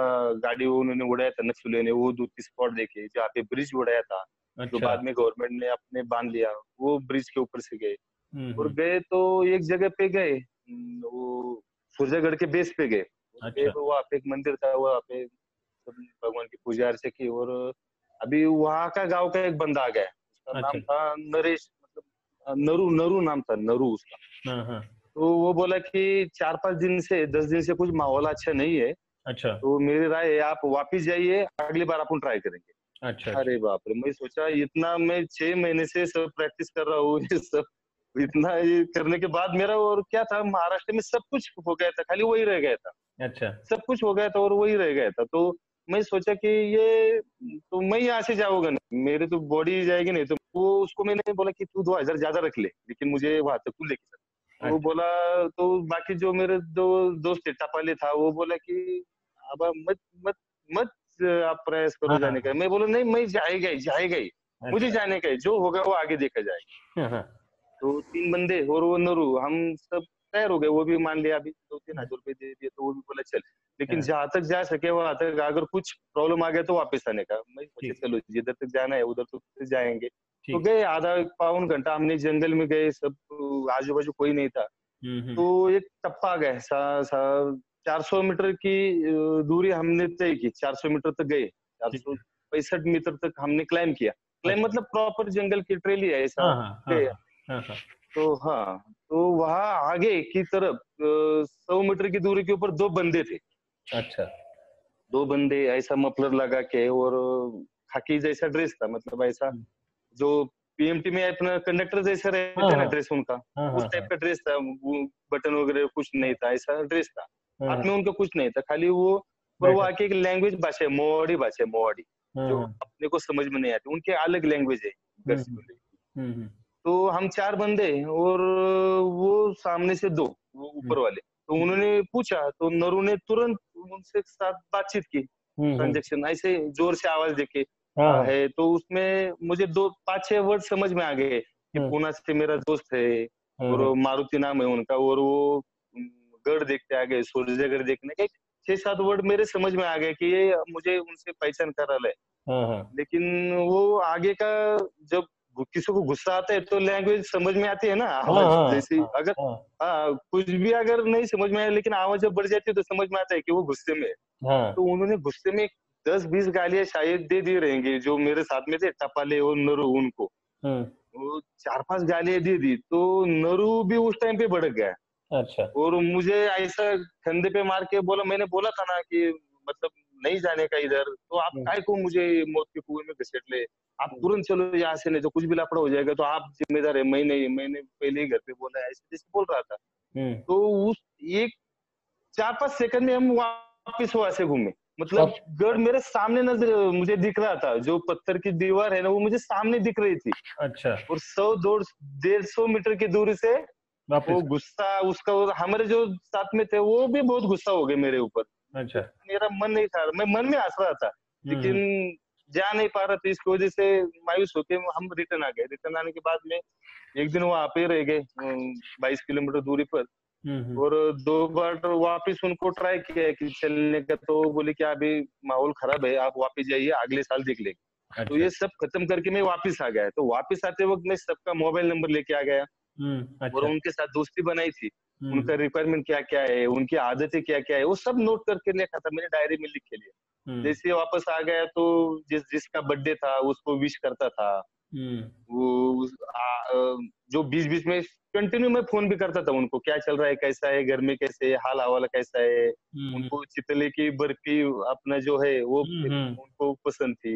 गाड़ी वो उन्होंने उड़ाया था नक्सलियों ने, वो दो तीन स्पॉट देखे, जहाँ पे ब्रिज उड़ाया था तो बाद में गवर्नमेंट ने अपने बांध लिया, वो ब्रिज के ऊपर से गए और गए तो एक जगह पे गए, वो सूरजगढ़ के बेस पे गए। अच्छा। तो वहाँ पे एक मंदिर था, वहाँ पे भगवान की पूजा अर्चा की, और अभी वहाँ का गांव का एक बंदा आ गया, उसका नाम था नरेश, मतलब नरू नरू नाम था, नरू उसका। तो वो बोला कि चार पांच दिन से दस दिन से कुछ माहौल अच्छा नहीं है। अच्छा। तो मेरी राय है आप वापिस जाइए, अगली बार अपन ट्राई करेंगे। अच्छा। अरे बाप रे, मैं सोचा इतना, मैं छह महीने से सब प्रैक्टिस कर रहा हूँ ये सब, इतना ये करने के बाद मेरा, और क्या था महाराष्ट्र में सब कुछ हो गया था, खाली वही रह गया था। अच्छा। सब कुछ हो गया था और वही रह गया था। तो मैं सोचा कि ये तो मैं यहाँ से जाऊंगा नहीं, मेरे तो बॉडी जाएगी नहीं। तो वो उसको मैंने बोला कि तू दो हजार ज्यादा रख ले, लेकिन मुझे वहां तक तू लेके चल। वो बोला, तो बाकी जो मेरे दो दोस्त टपाले था वो बोला कि अब मत मत मत आप प्रयास करो जाने का। मैं बोला नहीं, मैं जाएगा ही जाएगा ही, मुझे जाने का, जो होगा वो आगे देखा जाएगा। तो तीन बंदे और वो नरू, हम सब तैयार हो गए, वो भी मान लिया, अभी दो तीन हजार रुपए दे दिए, तो वो भी बोला चल, लेकिन जहाँ तक जा सके वहां तक, अगर कुछ प्रॉब्लम आ गया तो वापस आने का। मैं चलो जिधर तक जाना है उधर तक जाएंगे। तो गए, आधा पाउन घंटा हमने जंगल में गए, सब आजू बाजू कोई नहीं था। तो एक टप्पा गए, चार सौ मीटर की दूरी हमने तय की, चार सौ मीटर तक गए, चार सौ पैंसठ मीटर तक हमने क्लाइम किया। क्लाइम मतलब प्रॉपर जंगल की ट्रेल ही है ऐसा। हाँ हाँ। तो हाँ, तो वहाँ आगे की तरफ सौ मीटर की दूरी के ऊपर दो बंदे थे। अच्छा। दो बंदे ऐसा मफलर लगा के और खाकी जैसा ड्रेस था, मतलब ऐसा जो पीएमटी में अपना कंडक्टर जैसा रहता है ना, हाँ, ड्रेस उनका, हाँ, उस टाइप का ड्रेस था, बटन वगैरह कुछ नहीं था, ऐसा ड्रेस था। हाथ में उनका कुछ नहीं था, खाली वो वो आके एक लैंग्वेज भाषा है, मोवाड़ी भाषा है, मोवाड़ी जो अपने को समझ में नहीं आती, उनके अलग लैंग्वेज है। तो हम चार बंदे और वो सामने से दो, वो ऊपर वाले, तो उन्होंने पूछा, तो नरू ने तुरंत उनसे साथ बातचीत की, ट्रांजेक्शन ऐसे जोर से आवाज देके है। तो उसमें मुझे दो पांच छह वर्ड समझ में आ गए कि पुणे से मेरा दोस्त है और मारुति नाम है उनका, और वो गढ़ देखते आ गए, सूर्यगढ़ देखने के छह सात वर्ड मेरे समझ में आ गए कि ये मुझे उनसे पहचान करा ले। लेकिन वो आगे का जब किसी को गुस्सा आता है तो लैंग्वेज समझ में आती है ना, आवाज जैसे, अगर हाँ कुछ भी अगर नहीं समझ में आया लेकिन आवाज जब बढ़ जाती है तो समझ में आता है कि वो गुस्से में है। तो उन्होंने गुस्से में दस बीस गालियां शायद दे दी रहेंगे, जो मेरे साथ में थे टपाले और नरू, उनको वो चार पांच गालियां दे दी। तो नरू भी उस टाइम पे भड़क गया। अच्छा। और मुझे ऐसा कंधे पे मार के बोला, मैंने बोला था ना कि मतलब नहीं जाने का इधर, तो आप काय को मुझे मौत के कुएं में घसीट ले, आप तुरंत चलो यहाँ से, नहीं तो कुछ भी लापड़ा हो जाएगा, तो आप जिम्मेदार है, मैं नहीं। मैंने पहले ही घर पे बोला है, ऐसे जैसे बोल रहा था। तो उस एक चार पांच सेकंड में हम वापिस वहां से घूमे, मतलब गढ़ मेरे सामने नजर मुझे दिख रहा था, जो पत्थर की दीवार है ना वो मुझे सामने दिख रही थी। अच्छा। और सौ दो डेढ़ सौ मीटर की दूरी से वो गुस्सा उसका, हमारे जो साथ में थे वो भी बहुत गुस्सा हो गए मेरे ऊपर। अच्छा। मेरा मन नहीं था, मैं मन में हंस रहा था लेकिन जा नहीं पा रहा, तो इसकी वजह से मायूस होके हम रिटर्न आ गए। रिटर्न आने के बाद में एक दिन वहाँ पे रह गए बाईस किलोमीटर दूरी पर, और दो बार वापिस उनको ट्राई किया कि चलने का, तो बोले कि अभी माहौल खराब है, आप वापिस जाइए, अगले साल देख लेंगे। अच्छा। तो ये सब खत्म करके मैं वापिस आ गया। तो वापिस आते वक्त मैं सबका मोबाइल नंबर लेके आ गया। अच्छा। और उनके साथ दोस्ती बनाई थी, उनका रिक्वायरमेंट क्या क्या है, उनकी आदतें क्या क्या है, वो सब नोट करके लिखा था मैंने, डायरी में लिख के लिए। जैसे वापस आ गया तो जिस जिसका बर्थडे था उसको विश करता था, वो जो बीच बीच में कंटिन्यू मैं फोन भी करता था उनको, क्या चल रहा है, कैसा है, घर में कैसे है, हाल हवाला कैसा है। उनको चितले की बर्फी अपना जो है वो उनको पसंद थी,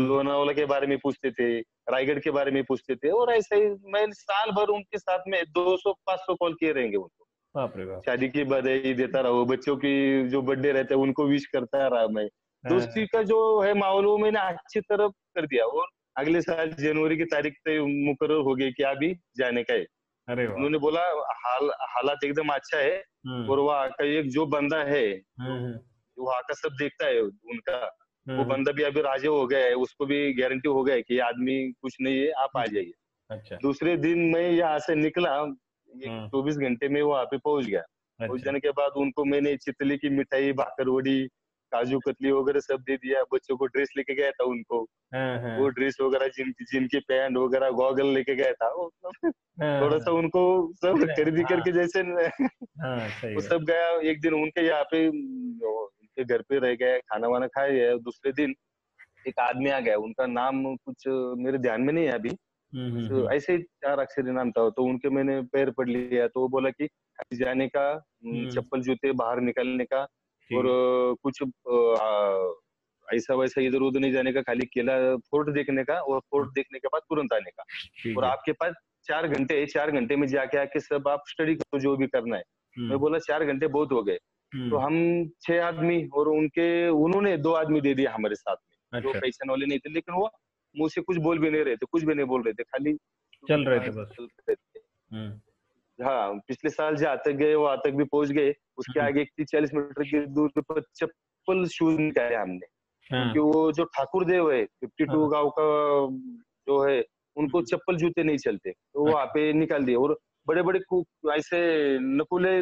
लोनावाला के बारे में पूछते थे, रायगढ़ के बारे में पूछते थे, और ऐसे ही मैं साल भर उनके साथ में दो सौ पाँच सौ कॉल किए रहेंगे उनको। शादी की बधाई देता रहा, बच्चों की जो बर्थडे रहते हैं उनको विश करता रहा मैं। दोस्ती का जो है माहौल वो मैंने अच्छी तरह कर दिया, और अगले साल जनवरी की तारीख तय मुकर्रर हो गई कि अभी जाने का है। अरे उन्होंने बोला हाल हालात एकदम अच्छा है, और वहाँ का एक जो बंदा है वहाँ का सब देखता है उनका, वो बंदा भी अभी राजे हो गया है, उसको भी गारंटी हो गया है कि आदमी कुछ नहीं है, आप आ जाइए। अच्छा। दूसरे दिन मैं यहाँ से निकला, चौबीस घंटे में वहाँ पे पहुंच गया। अच्छा। पहुंच जाने के बाद उनको मैंने चितली की मिठाई, भाकरवड़ी, काजू कतली वगैरह सब दे दिया। बच्चों को ड्रेस लेके गया था उनको, वो ड्रेस वगैरह, जिन जिनके पैंट वगैरह, गॉगल लेके गया था, थोड़ा सा उनको सब खरीदी करके जैसे वो सब गया। एक दिन उनके यहाँ पे के घर पे रह गया, खाना वाना खाया गया। दूसरे दिन एक आदमी आ गया, उनका नाम कुछ मेरे ध्यान में नहीं है अभी, तो ऐसे चार अक्षरी नाम था, तो उनके मैंने पैर पड़ लिया। तो वो बोला कि जाने का, चप्पल जूते बाहर निकालने का, और कुछ ऐसा वैसा इधर उधर नहीं जाने का, खाली किला फोर्ट देखने का, और फोर्ट देखने के बाद तुरंत आने का, और आपके पास चार घंटे चार घंटे में जाके आके सब आप स्टडी करो जो भी करना है। मैं बोला चार घंटे बहुत हो गए। तो हम छह आदमी, और उनके उन्होंने दो आदमी दे दिया हमारे साथ में। अच्छा। जो पहचान वाले नहीं थे, लेकिन वो मुंह से कुछ बोल भी नहीं रहे थे, कुछ भी नहीं बोल रहे थे, खाली चल रहे थे, बस चल रहे थे। हाँ, पिछले साल जहाँ तक गए वहां तक भी पहुंच गए। उसके आगे चालीस मीटर की दूरी पर चप्पल शूज निकाले हमने, क्योंकि वो जो ठाकुर देव है फिफ्टी टू गाँव का जो है, उनको चप्पल जूते नहीं चलते, तो वहाँ पे निकाल दिए। और बड़े बड़े ऐसे नकुले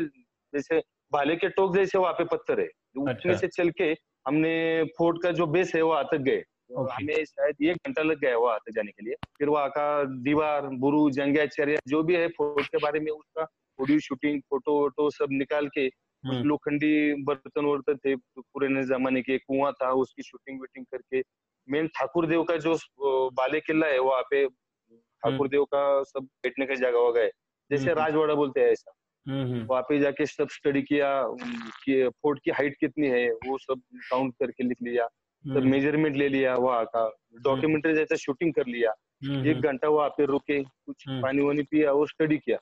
जैसे भाले के टोक जैसे वहाँ पे पत्थर है, उसमें से चल के हमने फोर्ट का जो बेस है वहां तक गए। हमें शायद एक घंटा लग गया वहां तक जाने के लिए। फिर वहाँ का दीवार, बुरु, जंगाचार्य जो भी है फोर्ट के बारे में, उसका ऑडियो शूटिंग, फोटो वोटो सब निकाल के, कुछ लोखंडी बर्तन वर्तन थे पुराने जमाने के, कुआं था, उसकी शूटिंग वूटिंग करके। मेन ठाकुर देव का जो बाले किला है वहाँ पे ठाकुर देव का सब बैठने का जगह हो गए, जैसे राजवाड़ा बोलते है ऐसा। वहाँ पे जाके सब स्टडी किया कि फोर्ट की हाइट कितनी है, वो सब काउंट करके लिख लिया, सब मेजरमेंट ले लिया, वहाँ का डॉक्यूमेंट्री जैसा शूटिंग कर लिया। एक घंटा वहाँ पे रुके, कुछ पानी वानी पिया और स्टडी किया।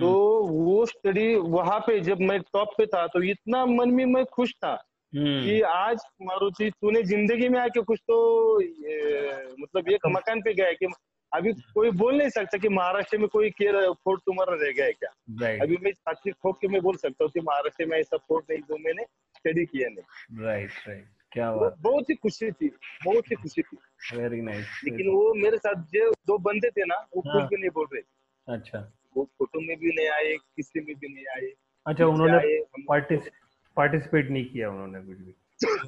तो वो स्टडी वहाँ पे जब मैं टॉप पे था, तो इतना मन में मैं खुश था कि आज मारुति तूने जिंदगी में आके कुछ तो मतलब एक मकान पे गया कि अभी कोई बोल नहीं सकता कि महाराष्ट्र में कोई फोर्ट तुम्हारा रह गया है क्या। अभी मैं साक्षी ठोक के मैं बोल सकता हूँ कि महाराष्ट्र में ऐसा फोर्ट नहीं जो मैंने स्टडी किया नहीं। राइट राइट, क्या बात। बहुत ही खुशी थी, बहुत ही खुशी थी। Very nice. लेकिन वो मेरे साथ जो दो बंदे थे ना, वो कुछ भी नहीं बोल रहे थे। अच्छा। वो फोटो में भी नहीं आए, किसी में भी नहीं आए। अच्छा, उन्होंने पार्टिसिपेट नहीं किया, उन्होंने कुछ भी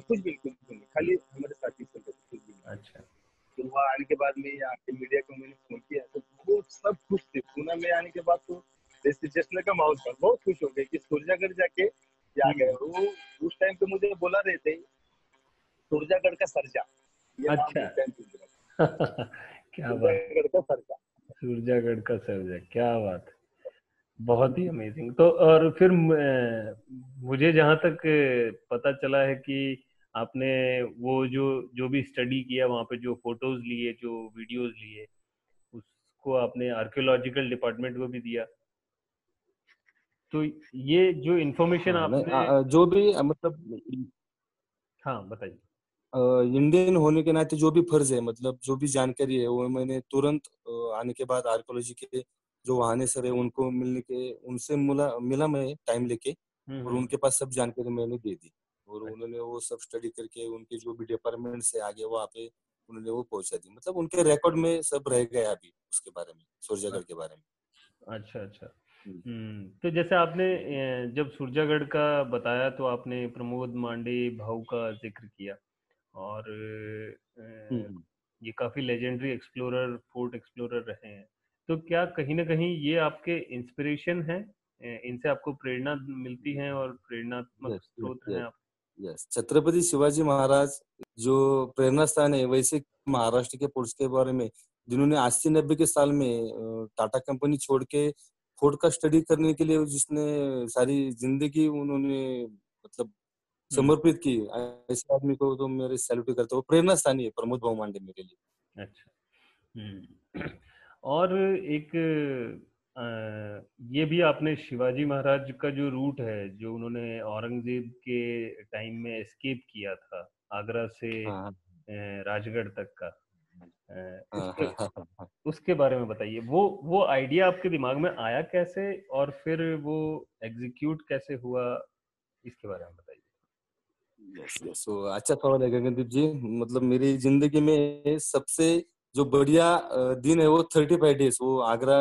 कुछ बिल्कुल नहीं, खाली हमारे साथी। अच्छा। तो वहाँ आने के बाद में यहाँ के मीडिया को मैंने फोन किया, तो बहुत सब खुश थे। पुणे में आने के बाद तो जैसे जश्न का माहौल था, बहुत खुश हो गए कि सूरजागढ़ जाके आ गए। वो उस टाइम पे मुझे बोला रहे थे सूरजागढ़ का सरजा। अच्छा। क्या बात, सूरजागढ़ का सरजा, सूरजागढ़ का सरजा, क्या बात, बहुत ही अमेजिंग। तो और फिर मुझे जहाँ तक पता चला है कि आपने वो जो जो भी स्टडी किया वहाँ पे, जो फोटोज लिए, जो वीडियोस लिए, उसको आपने आर्कियोलॉजिकल डिपार्टमेंट को भी दिया। तो ये जो इन्फॉर्मेशन आपने आ, आ, जो भी मतलब, हाँ बताइए, इंडियन होने के नाते जो भी फर्ज है, मतलब जो भी जानकारी है वो मैंने तुरंत आने के बाद आर्कियोलॉजी के जो वहाने सर है उनको मिलने के, उनसे मिला मिला मैं टाइम लेके, और उनके पास सब जानकारी मैंने दे दी। और उन्होंने वो सब स्टडी करके उनके जो भी डिपार्टमेंट से आगे वहाँ पे उन्होंने वो पहुंचा दी, मतलब उनके रिकॉर्ड में सब रह गया अभी उसके बारे में, सूरजागढ़ के बारे में। अच्छा अच्छा। तो जैसे आपने जब सूरजागढ़ का बताया तो आपने प्रमोद मांडे भाऊ का जिक्र किया, और ये काफी लेजेंडरी एक्सप्लोरर, फोर्ट एक्सप्लोरर रहे हैं, तो क्या कहीं ना कहीं ये आपके इंस्पिरेशन है, इनसे आपको प्रेरणा मिलती है और प्रेरणात्मक स्रोत हैं आप? यस, छत्रपति शिवाजी महाराज जो प्रेरणा स्थान है, वैसे महाराष्ट्र के फोर्ट्स के बारे में जिन्होंने अस्सी नब्बे के साल में टाटा कंपनी छोड़ के फोर्ट का स्टडी करने के लिए जिसने सारी जिंदगी उन्होंने मतलब समर्पित की, ऐसे आदमी को तो मेरे सैल्यूट करता हूँ। प्रेरणा स्थान है प्रमोद भाऊ मांडे मेरे लिए। अच्छा। और एक आ, ये भी आपने शिवाजी महाराज का जो रूट है जो उन्होंने औरंगजेब के टाइम में एस्केप किया था आगरा से राजगढ़ तक का, उसके, उसके बारे में बताइए। वो वो आइडिया आपके दिमाग में आया कैसे और फिर वो एग्जीक्यूट कैसे हुआ, इसके बारे में बताइए। यस यस सो अच्छा सवाल है गगनदीप जी। मतलब मेरी जिंदगी में सबसे जो बढ़िया दिन है वो पैंतीस डेज, वो आगरा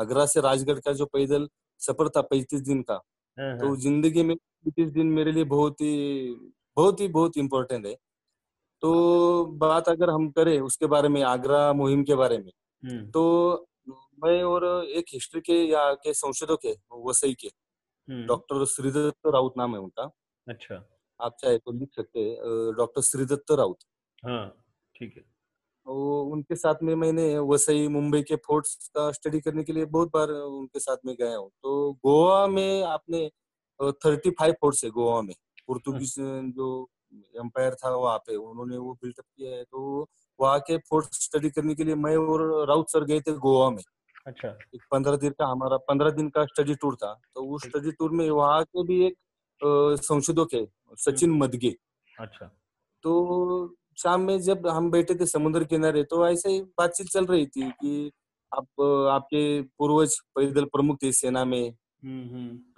आगरा से राजगढ़ का जो पैदल सफर था पैंतीस दिन का, तो जिंदगी में पैंतीस दिन मेरे लिए बहुत ही बहुत ही बहुत इम्पोर्टेंट है। तो बात अगर हम करें उसके बारे में, आगरा मुहिम के बारे में, तो मैं और एक हिस्ट्री के या के संशोधक है वसई के, डॉक्टर श्रीदत्त राउत नाम है उनका। अच्छा। आप चाहे तो लिख सकते हैं डॉक्टर श्रीदत्त राउत। हाँ ठीक है। तो उनके साथ में मैंने वसई मुंबई के फोर्ट्स का स्टडी करने के लिए बहुत बार उनके साथ में गया हूँ। तो गोवा में आपने पैंतीस फोर्ट्स है गोवा में, पुर्तगाली जो एम्पायर था वहाँ पे उन्होंने वो बिल्टअप किया है, तो वहाँ के फोर्ट्स स्टडी करने के लिए मैं और राउत सर गए थे गोवा में। अच्छा। एक पंद्रह दिन का हमारा पंद्रह दिन का स्टडी टूर था। तो उस स्टडी टूर में वहाँ के भी एक संशोधक है सचिन मदगे। अच्छा। तो शाम में जब हम बैठे थे समुद्र किनारे, तो ऐसे ही बातचीत चल रही थी कि आप आपके पूर्वज पैदल प्रमुख थे सेना में,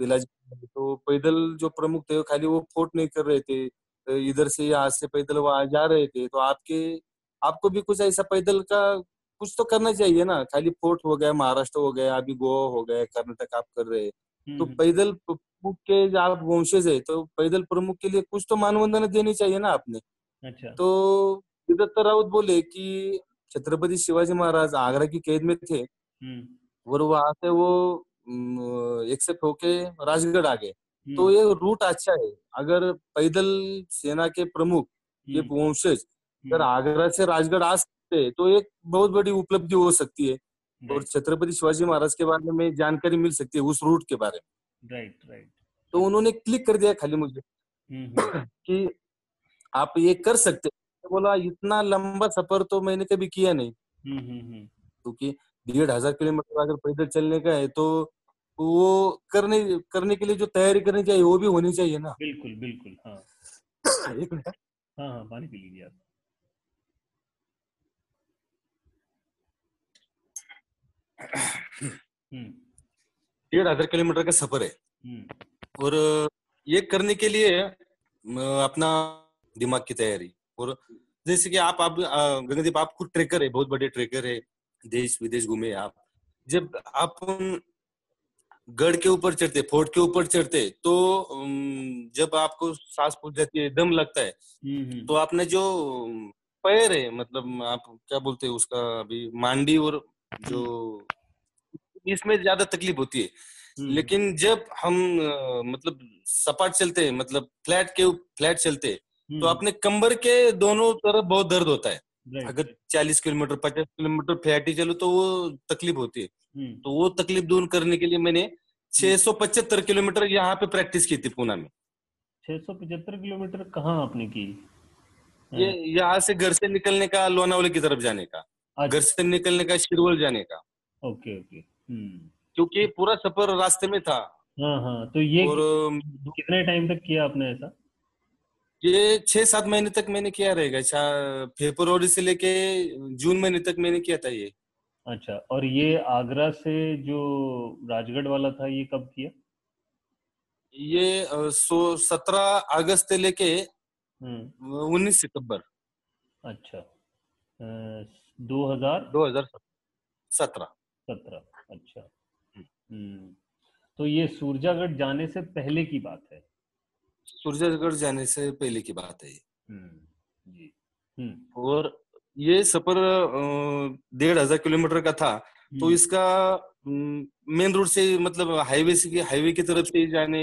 तो पैदल जो प्रमुख थे खाली वो फोर्ट नहीं कर रहे थे, इधर से यहाँ से पैदल वहां जा रहे थे, तो आपके आपको भी कुछ ऐसा पैदल का कुछ तो करना चाहिए ना। खाली फोर्ट हो गया, महाराष्ट्र हो गया, अभी गोवा हो गया, कर्नाटक आप कर रहे, तो पैदल प्रमुख के आप वंशज है तो पैदल प्रमुख के लिए कुछ तो मानवंदना देनी चाहिए ना आपने। अच्छा। तो दत्त राउत बोले कि छत्रपति शिवाजी महाराज आगरा की कैद में थे और वहां से वो एक्सेप्ट होके राजगढ़ आ गए, तो ये रूट अच्छा है। अगर पैदल सेना के प्रमुख ये वंशज अगर आगरा से राजगढ़ आ सकते तो एक बहुत बड़ी उपलब्धि हो सकती है और छत्रपति शिवाजी महाराज के बारे में जानकारी मिल सकती है उस रूट के बारे में। Right right. तो उन्होंने क्लिक कर दिया खाली मुझे कि आप ये कर सकते। बोला इतना लंबा सफर तो मैंने कभी किया नहीं, क्योंकि डेढ़ हजार किलोमीटर अगर पैदल चलने का है तो वो करने करने के लिए जो तैयारी करनी चाहिए वो भी होनी चाहिए ना। बिल्कुल बिल्कुल। हाँ। एक मिनट। हाँ हाँ पानी पी लीजिए आप। डेढ़ हजार किलोमीटर का सफर है और ये करने के लिए अपना दिमाग की तैयारी, और जैसे कि आप आप गगनदीप आप खुद ट्रेकर है, बहुत बड़े ट्रेकर है, देश विदेश घूमे आप। जब आप गढ़ के ऊपर चढ़ते, फोर्ट के ऊपर चढ़ते, तो जब आपको सांस फूल जाती है, दम लगता है, तो आपने जो पैर है, मतलब आप क्या बोलते हैं उसका, अभी मांडी और जो इसमें ज्यादा तकलीफ होती है। लेकिन जब हम मतलब सपाट चलते हैं, मतलब फ्लैट के फ्लैट चलते, तो अपने कमर के दोनों तरफ बहुत दर्द होता है। अगर चालीस किलोमीटर पचास किलोमीटर फ्लैट ही चलो तो वो तकलीफ होती है। तो वो तकलीफ दूर करने के लिए मैंने छह सौ पचहत्तर किलोमीटर यहाँ पे प्रैक्टिस की थी पुणे में। छह सौ पचहत्तर किलोमीटर कहाँ आपने की? ये यहाँ से घर से निकलने का, लोनावले की तरफ जाने का, घर से निकलने का, शिरवल जाने का। Okay okay. क्योंकि पूरा सफर रास्ते में था। हाँ हाँ। तो ये और कितने टाइम तक किया आपने ऐसा? ये छह सात महीने तक मैंने किया रहेगा। अच्छा। फरवरी से लेके जून महीने तक मैंने किया था ये। अच्छा। और ये आगरा से जो राजगढ़ वाला था ये कब किया? ये सत्रह अगस्त से लेके उन्नीस सितंबर अच्छा दो हजार दो हजार सत्रह सत्रह अच्छा हम्म तो ये सूरजागढ़ जाने से पहले की बात है। सूरजागढ़ जाने से पहले की बात है हम्म जी हम्म और ये सफर डेढ़ हजार किलोमीटर का था तो इसका मेन रोड से मतलब हाईवे से हाईवे की तरफ से जाने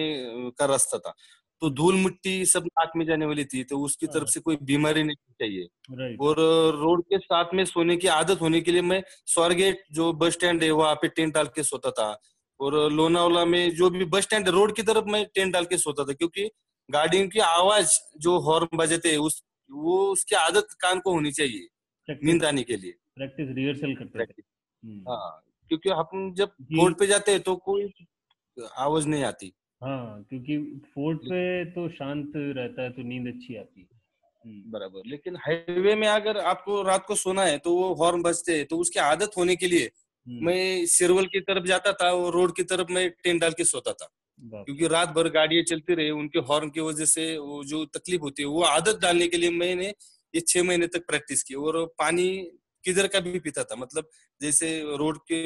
का रास्ता था तो धूल मिट्टी सब नाक में जाने वाली थी तो उसकी तरफ से कोई बीमारी नहीं चाहिए और रोड के साथ में सोने की आदत होने के लिए मैं स्वारगेट जो बस स्टैंड है वहां पे टेंट डाल के सोता था और लोनावला में जो भी बस स्टैंड रोड की तरफ मैं टेंट डाल के सोता था क्योंकि गाड़ियों की आवाज जो हॉर्न बजाते उस वो उसकी आदत कान को होनी चाहिए नींद आने के लिए। प्रैक्टिस रिहर्सल करते हैं हाँ क्योंकि हम जब फोर्ट पे जाते हैं तो कोई आवाज नहीं आती हाँ क्योंकि फोर्ट पे तो शांत रहता है तो नींद अच्छी आती है बराबर। लेकिन हाईवे में अगर आपको रात को सोना है तो वो हॉर्न बजते हैं तो उसकी आदत होने के लिए मैं सिरवल की तरफ जाता था और रोड की तरफ मैं टेंट डाल के सोता था क्योंकि रात भर गाड़ियां चलती रहे उनके हॉर्न की वजह से वो जो तकलीफ होती है वो आदत डालने के लिए मैंने ये छह महीने तक प्रैक्टिस की और पानी किधर का भी पीता था मतलब जैसे रोड के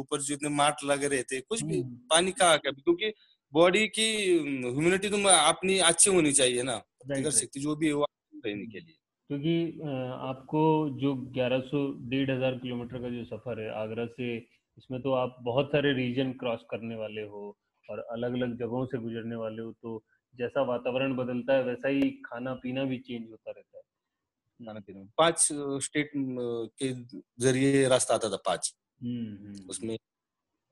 ऊपर जितने मार्ट लगे रहे थे कुछ भी पानी कहा का भी क्योंकि बॉडी की ह्यूमिनिटी तो अपनी अच्छी होनी चाहिए ना कर सकती जो भी है वो रहने के लिए। क्योंकि आपको जो ग्यारह सौ डेढ़ हजार किलोमीटर का जो सफर है आगरा से इसमें तो आप बहुत सारे रीजन क्रॉस करने वाले हो और अलग अलग जगहों से गुजरने वाले हो तो जैसा वातावरण बदलता है वैसा ही खाना पीना भी चेंज होता रहता है। खाना पीना पांच स्टेट के जरिए रास्ता आता था पांच उसमें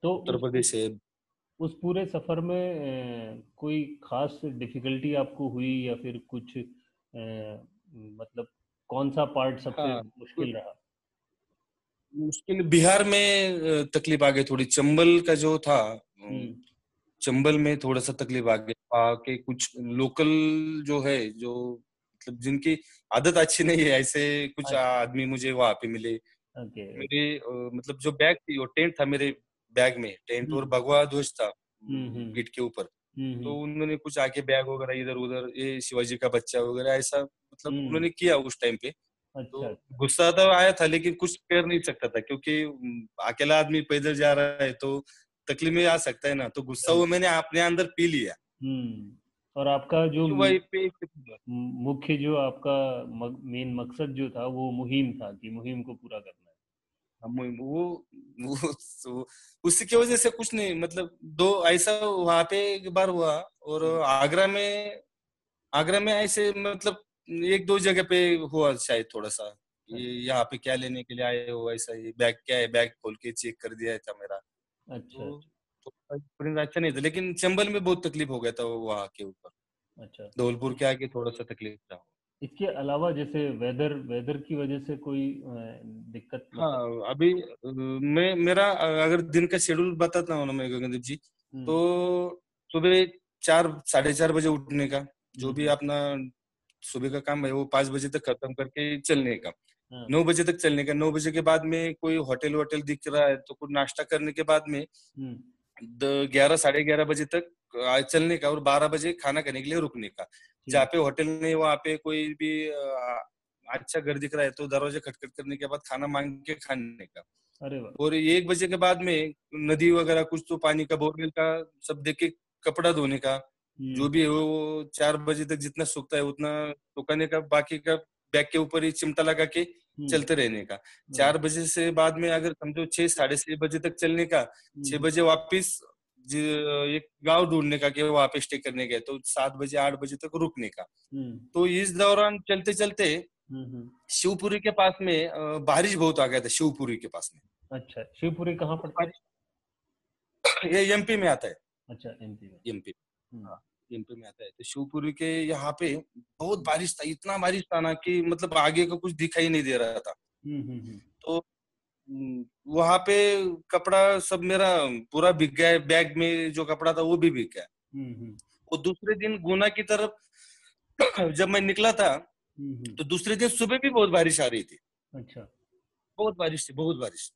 तो उत्तर प्रदेश है। उस पूरे सफर में कोई खास डिफिकल्टी आपको हुई या फिर कुछ मतलब कौन सा पार्ट सबसे हाँ, मुश्किल रहा? मुश्किल बिहार में तकलीफ आ गई थोड़ी। चंबल का जो था चंबल में थोड़ा सा तकलीफ आ गई। कुछ लोकल जो है जो मतलब जिनकी आदत अच्छी नहीं है ऐसे कुछ आदमी मुझे वहां पे मिले। मेरे मतलब जो बैग थी वो टेंट था मेरे बैग में टेंट और भगवा ध्वज था गिट के ऊपर तो उन्होंने कुछ आके बैग वगैरह इधर उधर ये शिवाजी का बच्चा वगैरह ऐसा मतलब उन्होंने किया उस टाइम पे। अच्छा, तो गुस्सा तो आया था लेकिन कुछ कर नहीं सकता था क्योंकि अकेला आदमी पैदल जा रहा है तो तकलीफ में आ सकता है ना। तो गुस्सा वो मैंने अपने अंदर पी लिया। और आपका जो मुख्य जो आपका मेन मकसद जो था वो मुहिम था कि मुहिम को पूरा करना। वो, वो उसी की वजह से कुछ नहीं मतलब दो ऐसा वहां पे एक बार हुआ और आगरा में आगरा में ऐसे मतलब एक दो जगह पे हुआ शायद थोड़ा सा यहाँ पे क्या लेने के लिए आए हो ऐसा ये बैग क्या है बैग खोल के चेक कर दिया था मेरा। अच्छा, तो, तो अच्छा नहीं था लेकिन चंबल में बहुत तकलीफ हो गया था वहाँ के ऊपर। अच्छा, धौलपुर के आगे थोड़ा सा तकलीफ था। इसके अलावा जैसे वेदर वेदर की वजह से कोई दिक्कत? हाँ, अभी मैं मेरा अगर दिन का शेड्यूल बताता हूँ ना मैं गगनदीप जी तो सुबह चार साढ़े चार बजे उठने का जो भी अपना सुबह का काम है वो पांच बजे तक खत्म करके चलने का नौ बजे तक चलने का। नौ बजे के बाद में कोई होटल वोटल दिख रहा है तो कुछ नाश्ता करने के बाद में ग्यारह साढ़े ग्यारह बजे तक चलने का और बारह बजे खाना खाने के लिए रुकने का। जहाँ पे होटल नहीं वहाँ पे कोई भी अच्छा घर दिख रहा है तो दरवाजे खटखट करने के बाद खाना मांग के खाने का। अरे वाह। और एक बजे के बाद में नदी वगैरह कुछ तो पानी का बोरवेल का सब देख के कपड़ा धोने का जो भी है वो चार बजे तक जितना सूखता है उतना सुखाने का बाकी का बैग के ऊपर ही चिमटा लगा के चलते रहने का। चार बजे से बाद में अगर समझो छह साढ़े छह बजे तक चलने का। छह बजे वापिस एक गांव ढूंढने का कि वहां पे स्टे करने गए तो सात बजे आठ बजे तक रुकने का। तो इस दौरान चलते चलते शिवपुरी के पास में बारिश बहुत आ गया था। शिवपुरी के पास में। अच्छा, शिवपुरी कहाँ पड़ता है? ये एमपी में आता है। अच्छा, एमपी में। एमपी एमपी में आता है। तो शिवपुरी के यहाँ पे बहुत बारिश था। इतना बारिश था ना कि मतलब आगे का कुछ दिखाई नहीं दे रहा था। तो वहां पे कपड़ा सब मेरा पूरा बिक गया। बैग में जो कपड़ा था वो भी बिक गया। और दूसरे दिन गुना की तरफ जब मैं निकला था तो दूसरे दिन सुबह भी बहुत बारिश आ रही थी। अच्छा, बहुत बारिश थी, बहुत बारिश।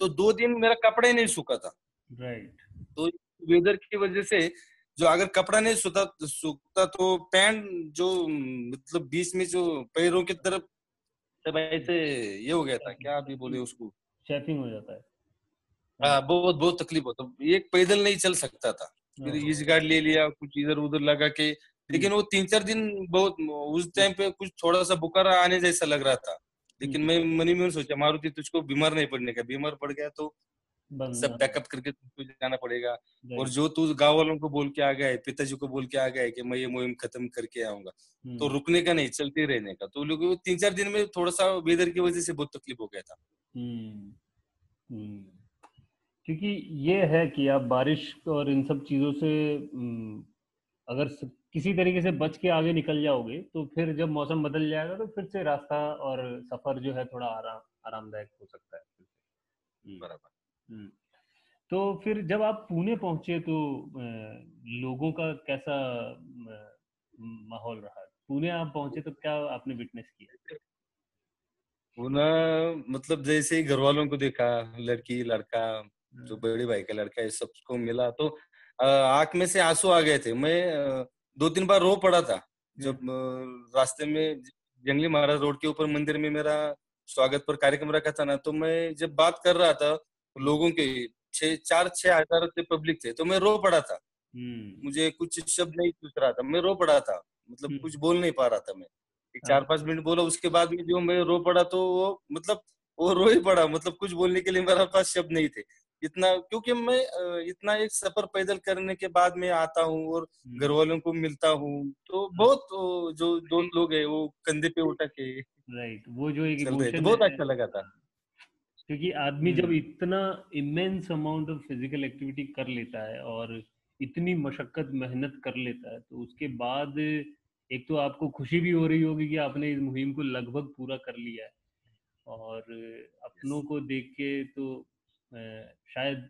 तो दो दिन मेरा कपड़ा ही नहीं सूखा था। राइट। तो वेदर की वजह से जो अगर कपड़ा नहीं सूखता सूखता तो पैंट जो मतलब बीच में जो पैरों की तरफ ऐसे ये हो गया था, क्या अभी बोले उसको, शैपिंग हो जाता है। हाँ, बहुत बहुत तकलीफ होता, तो ये पैदल नहीं चल सकता था। फिर इस गाड़ी ले लिया, कुछ इधर उधर लगा के, लेकिन वो तीन चार दिन बहुत उस टाइम पे कुछ थोड़ा सा बुखार आने जैसा लग रहा था, लेकिन मैं मन ही में सोचा मारुति तुझको बीमार नहीं पड़ने का, बीमार पड़ गया तो सब पैकअप करके तुझको जाना पड़ेगा, और जो तू गाँव वालों को बोल के आ गया है, पिताजी को बोल के आ गया है कि मैं ये मुहिम खत्म करके आऊंगा, तो रुकने का नहीं, चलते रहने का। तो लोग तीन चार दिन में थोड़ा सा वेदर की वजह से बहुत तकलीफ हो गया था। क्योंकि ये है कि आप बारिश और इन सब चीजों से अगर किसी तरीके से बच के आगे निकल जाओगे तो फिर जब मौसम बदल जाएगा तो फिर से रास्ता और सफर जो है थोड़ा आराम आरामदायक हो सकता है। बराबर। तो फिर जब आप पुणे पहुंचे तो लोगों का कैसा माहौल रहा? पुणे आप पहुंचे तो क्या आपने विटनेस किया? पुणे मतलब जैसे ही घर वालों को देखा, लड़की लड़का जो बड़े भाई का लड़का है सबको मिला, तो आंख में से आंसू आ गए थे। मैं दो तीन बार रो पड़ा था। जब रास्ते में जंगली महाराज रोड के ऊपर मंदिर में मेरा स्वागत पर कार्यक्रम रखा था ना, तो मैं जब बात कर रहा था लोगों के छह चार छह हजार से पब्लिक थे, तो मैं रो पड़ा था। मुझे कुछ शब्द नहीं पूछ रहा था, मैं रो पड़ा था, मतलब कुछ बोल नहीं पा रहा था। मैं चार पांच मिनट बोला, उसके बाद में जो मैं रो पड़ा तो वो मतलब वो रो ही पड़ा, मतलब कुछ बोलने के लिए मेरे पास शब्द नहीं थे इतना, क्योंकि मैं इतना एक सफर पैदल करने के बाद मैं आता हूँ और घर वालों को मिलता हूँ, तो बहुत जो दो लोग हैं वो कंधे पे उठा के राइट वो जो एक तो बहुत अच्छा लगा था। क्योंकि आदमी जब इतना immense amount of physical activity कर लेता है और इतनी मशक्कत मेहनत कर लेता है, तो उसके बाद एक तो आपको खुशी भी हो रही होगी कि आपने इस मुहिम को लगभग पूरा कर लिया है, और अपनों को देख के तो शायद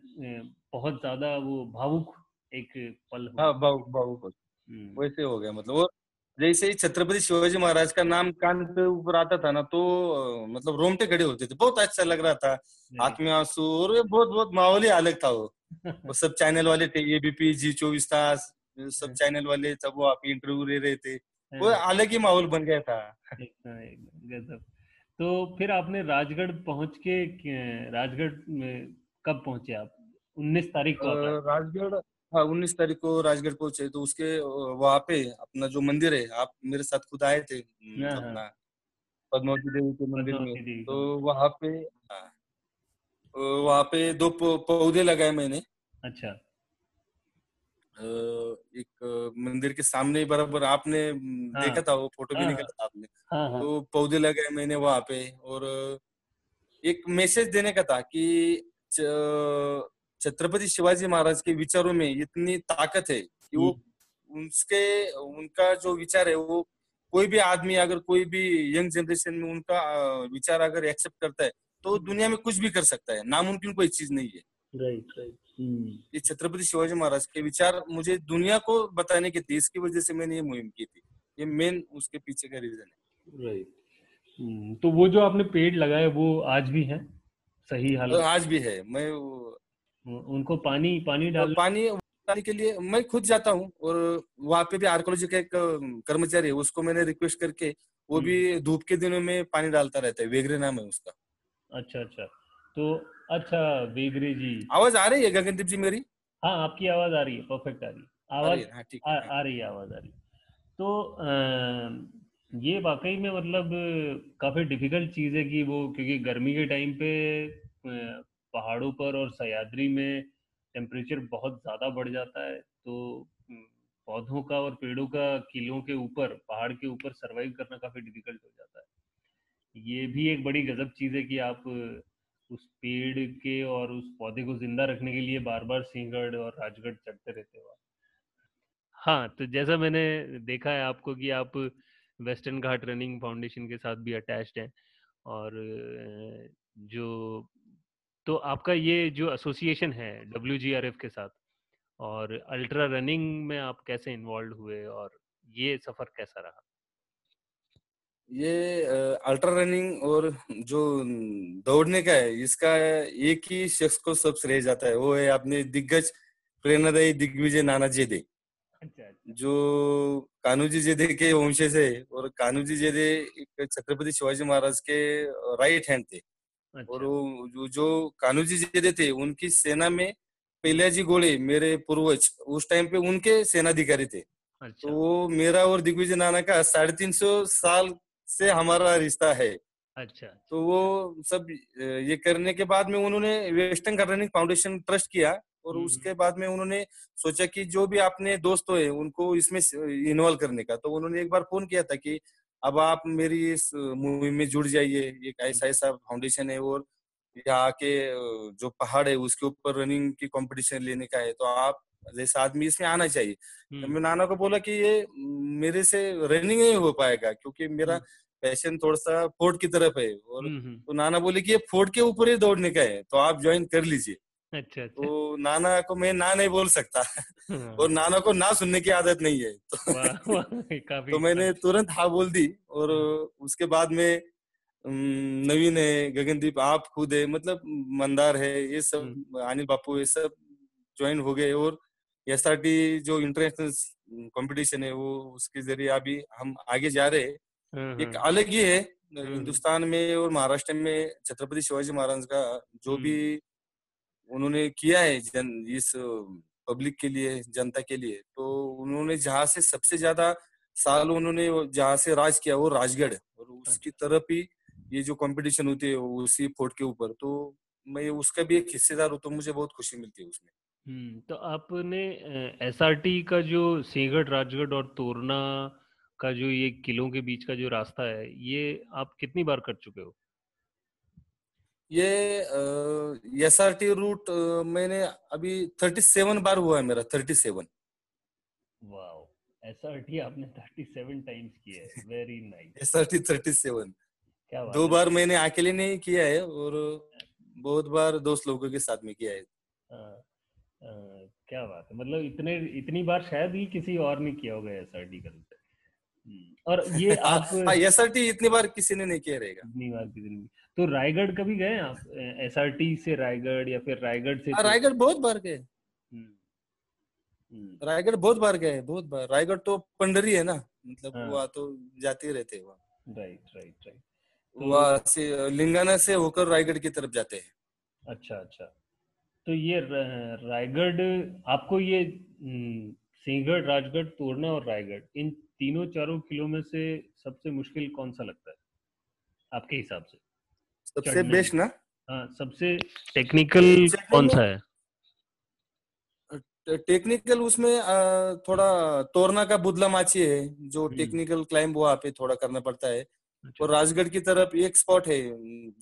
बहुत ज्यादा वो भावुक एक पल हो। हाँ, भावुक भावुक वैसे हो गया। मतलब वो जैसे ही छत्रपति शिवाजी महाराज का नाम कान पे ऊपर आता था ना, तो मतलब रोंगटे खड़े होते थे, बहुत अच्छा लग रहा था, हाथ में आंसू, और बहुत बहुत माहौल ही अलग था। वो वो सब चैनल वाले थे, एबीपी जी चौबीस तास सब चैनल वाले सब वो आप इंटरव्यू ले रहे थे, वो अलग ही माहौल बन गया था। गजब। तो फिर आपने राजगढ़ पहुंच के, राजगढ़ में कब पहुंचे आप? उन्नीस तारीख को राजगढ़। हाँ, उन्नीस तारीख को राजगढ़ पहुंचे, तो उसके वहाँ पे अपना जो मंदिर है, आप मेरे साथ खुद आए थे अपना पद्मावती देवी के मंदिर में, तो वहाँ पे वहाँ पे दो पौधे लगाए मैंने। अच्छा। एक मंदिर के सामने बराबर आपने हाँ, देखा था वो फोटो भी निकाला था आपने। हाँ, हाँ, तो पौधे लगाए मैंने वहां पे, और एक मैसेज देने का था कि छत्रपति शिवाजी महाराज के विचारों में इतनी ताकत है कि वो उनके उनका जो विचार है वो कोई भी आदमी अगर कोई भी यंग जनरेशन में उनका विचार अगर एक्सेप्ट करता है तो दुनिया में कुछ भी कर सकता है, नामुमकिन कोई चीज नहीं है। Right right. ये छत्रपति शिवाजी महाराज के विचार मुझे दुनिया को बताने के थे, इसकी वजह से मैंने ये मुहिम की थी, ये मेन उसके पीछे का रीजन है। राइट। तो वो जो आपने पेड़ लगाए वो आज भी है सही हालत? आज भी है। मैं उनको पानी पानी डाल पानी डालने के लिए मैं खुद जाता हूँ, और वहाँ पे भी आर्कोलॉजी का एक कर्मचारी है, उसको मैंने रिक्वेस्ट करके, वो भी धूप के दिनों में पानी डालता रहता है, वेगरे नाम है उसका। अच्छा अच्छा। तो अच्छा बेगरे जी, आवाज आ रही है गगनदीप जी मेरी? हाँ, आपकी आवाज आ रही है, परफेक्ट आ रही है आवाज, आ, आ, आ रही है आवाज आ रही है। तो आ, ये वाकई में मतलब काफी डिफिकल्ट चीज है कि वो, क्योंकि गर्मी के टाइम पे पहाड़ों पर और सह्याद्री में टेम्परेचर बहुत ज्यादा बढ़ जाता है, तो पौधों का और पेड़ों का किलों के ऊपर, पहाड़ के ऊपर सर्वाइव करना काफी डिफिकल्ट हो जाता है। ये भी एक बड़ी गजब चीज है कि आप उस पेड़ के और उस पौधे को जिंदा रखने के लिए बार बार सिंहगढ़ और राजगढ़ चढ़ते रहते हो। हाँ, तो जैसा मैंने देखा है आपको कि आप वेस्टर्न घाट रनिंग फाउंडेशन के साथ भी अटैच्ड हैं, और जो तो आपका ये जो एसोसिएशन है डब्ल्यू जी आर एफ के साथ, और अल्ट्रा रनिंग में आप कैसे इन्वॉल्व हुए और ये सफर कैसा रहा? ये अल्ट्रा रनिंग और जो दौड़ने का है, इसका एक ही शख्स को सबसे रह जाता है, वो है अपने दिग्गज प्रेरणादायी दिग्विजय नानाजी दे। जो कान्होजी जेधे के वंशज है और कान्होजी जेधे छत्रपति शिवाजी महाराज के राइट हैंड थे। अच्छा। और जो, जो कान्होजी जेधे थे उनकी सेना में पिलाजी गोले मेरे पूर्वज उस टाइम पे उनके सेनाधिकारी थे। अच्छा। तो वो मेरा और दिग्विजय नाना का साढ़े तीन सौ साल से हमारा रिश्ता है। अच्छा। तो वो सब ये करने के बाद में उन्होंने वेस्टर्न गार्डनिंग फाउंडेशन ट्रस्ट किया और उसके बाद में उन्होंने सोचा कि जो भी आपने दोस्तों है उनको इसमें इन्वॉल्व करने का। तो उन्होंने एक बार फोन किया था कि अब आप मेरी इस मुहिम में जुड़ जाइए, ये ऐसा ऐसा फाउंडेशन है और यहाँ के जो पहाड़ है उसके ऊपर रनिंग की कंपटीशन लेने का है, तो आप जैसा आदमी इसमें आना चाहिए। तो मैं नाना को बोला कि ये मेरे से रनिंग नहीं हो पाएगा क्योंकि मेरा पैशन थोड़ा सा फोर्ट की तरफ है। और तो नाना बोले कि ये फोर्ट के ऊपर ही दौड़ने का है, तो आप ज्वाइन कर लीजिए। अच्छा, अच्छा। तो नाना को मैं ना नहीं बोल सकता और नाना को ना सुनने की आदत नहीं है, तो, वाह, वाह, तो मैंने तुरंत हाँ बोल दी। और उसके बाद में नवीन है, गगनदीप आप खुद है, मतलब मंदार है, ये सब अनिल बापू ये सब ज्वाइन हो गए। और एस आर टी जो इंटरनेशनल कंपटीशन है वो उसके जरिए अभी हम आगे जा रहे हैं। एक अलग ही है हिंदुस्तान में और महाराष्ट्र में छत्रपति शिवाजी महाराज का जो भी उन्होंने किया है जन इस पब्लिक के लिए, जनता के लिए, तो उन्होंने जहाँ से सबसे ज्यादा साल उन्होंने जहाँ से राज किया वो राजगढ़, और उसकी तरफ ही ये जो कंपटीशन होती है उसी फोर्ट के ऊपर, तो मैं उसका भी एक हिस्सेदार हूँ, तो मुझे बहुत खुशी मिलती है उसमें। हम्म, तो आपने एसआरटी का जो सिंहगढ़, राजगढ़ और तोरना का जो ये किलों के बीच का जो रास्ता है ये आप कितनी बार कर चुके हो? ये एसआरटी रूट मैंने अभी सैंतीस बार हुआ है मेरा, सैंतीस। वाओ, एसआरटी आपने सैंतीस टाइम्स किया है, वेरी नाइस। एसआरटी सैंतीस, क्या बात। दो बार मैंने अकेले नहीं किया है और बहुत बार दोस्त लोगों के साथ में किया है। आ, आ, क्या बात है, मतलब इतने इतनी बार शायद ही किसी और ने किया होगा एसआरटी का। और ये आप एसआरटी इतनी बार किसी ने नहीं किया रहेगा, इतनी बार किसी ने। तो रायगढ़ कभी गए आप एसआरटी से रायगढ़ या फिर रायगढ़ से? रायगढ़ बहुत बार गए, रायगढ़ बहुत बार गए, बहुत बार। रायगढ़ तो पंडरी है ना, मतलब वहाँ तो जाते रहते हैं। Right right right. वहाँ से लिंगाना से होकर रायगढ़ की तरफ जाते हैं। अच्छा अच्छा। तो ये रायगढ़ आपको, ये सिंहगढ़, राजगढ़, तोरना और रायगढ़, इन तीनों चारों किलों में से सबसे मुश्किल कौन सा लगता है आपके हिसाब से? सबसे बेस्ट ना। हाँ, सबसे टेक्निकल कौन सा है? टेक्निकल उसमें थोड़ा तोरना का बुदला माची है, जो टेक्निकल क्लाइंब वहाँ पे थोड़ा करना पड़ता है। और राजगढ़ की तरफ एक स्पॉट है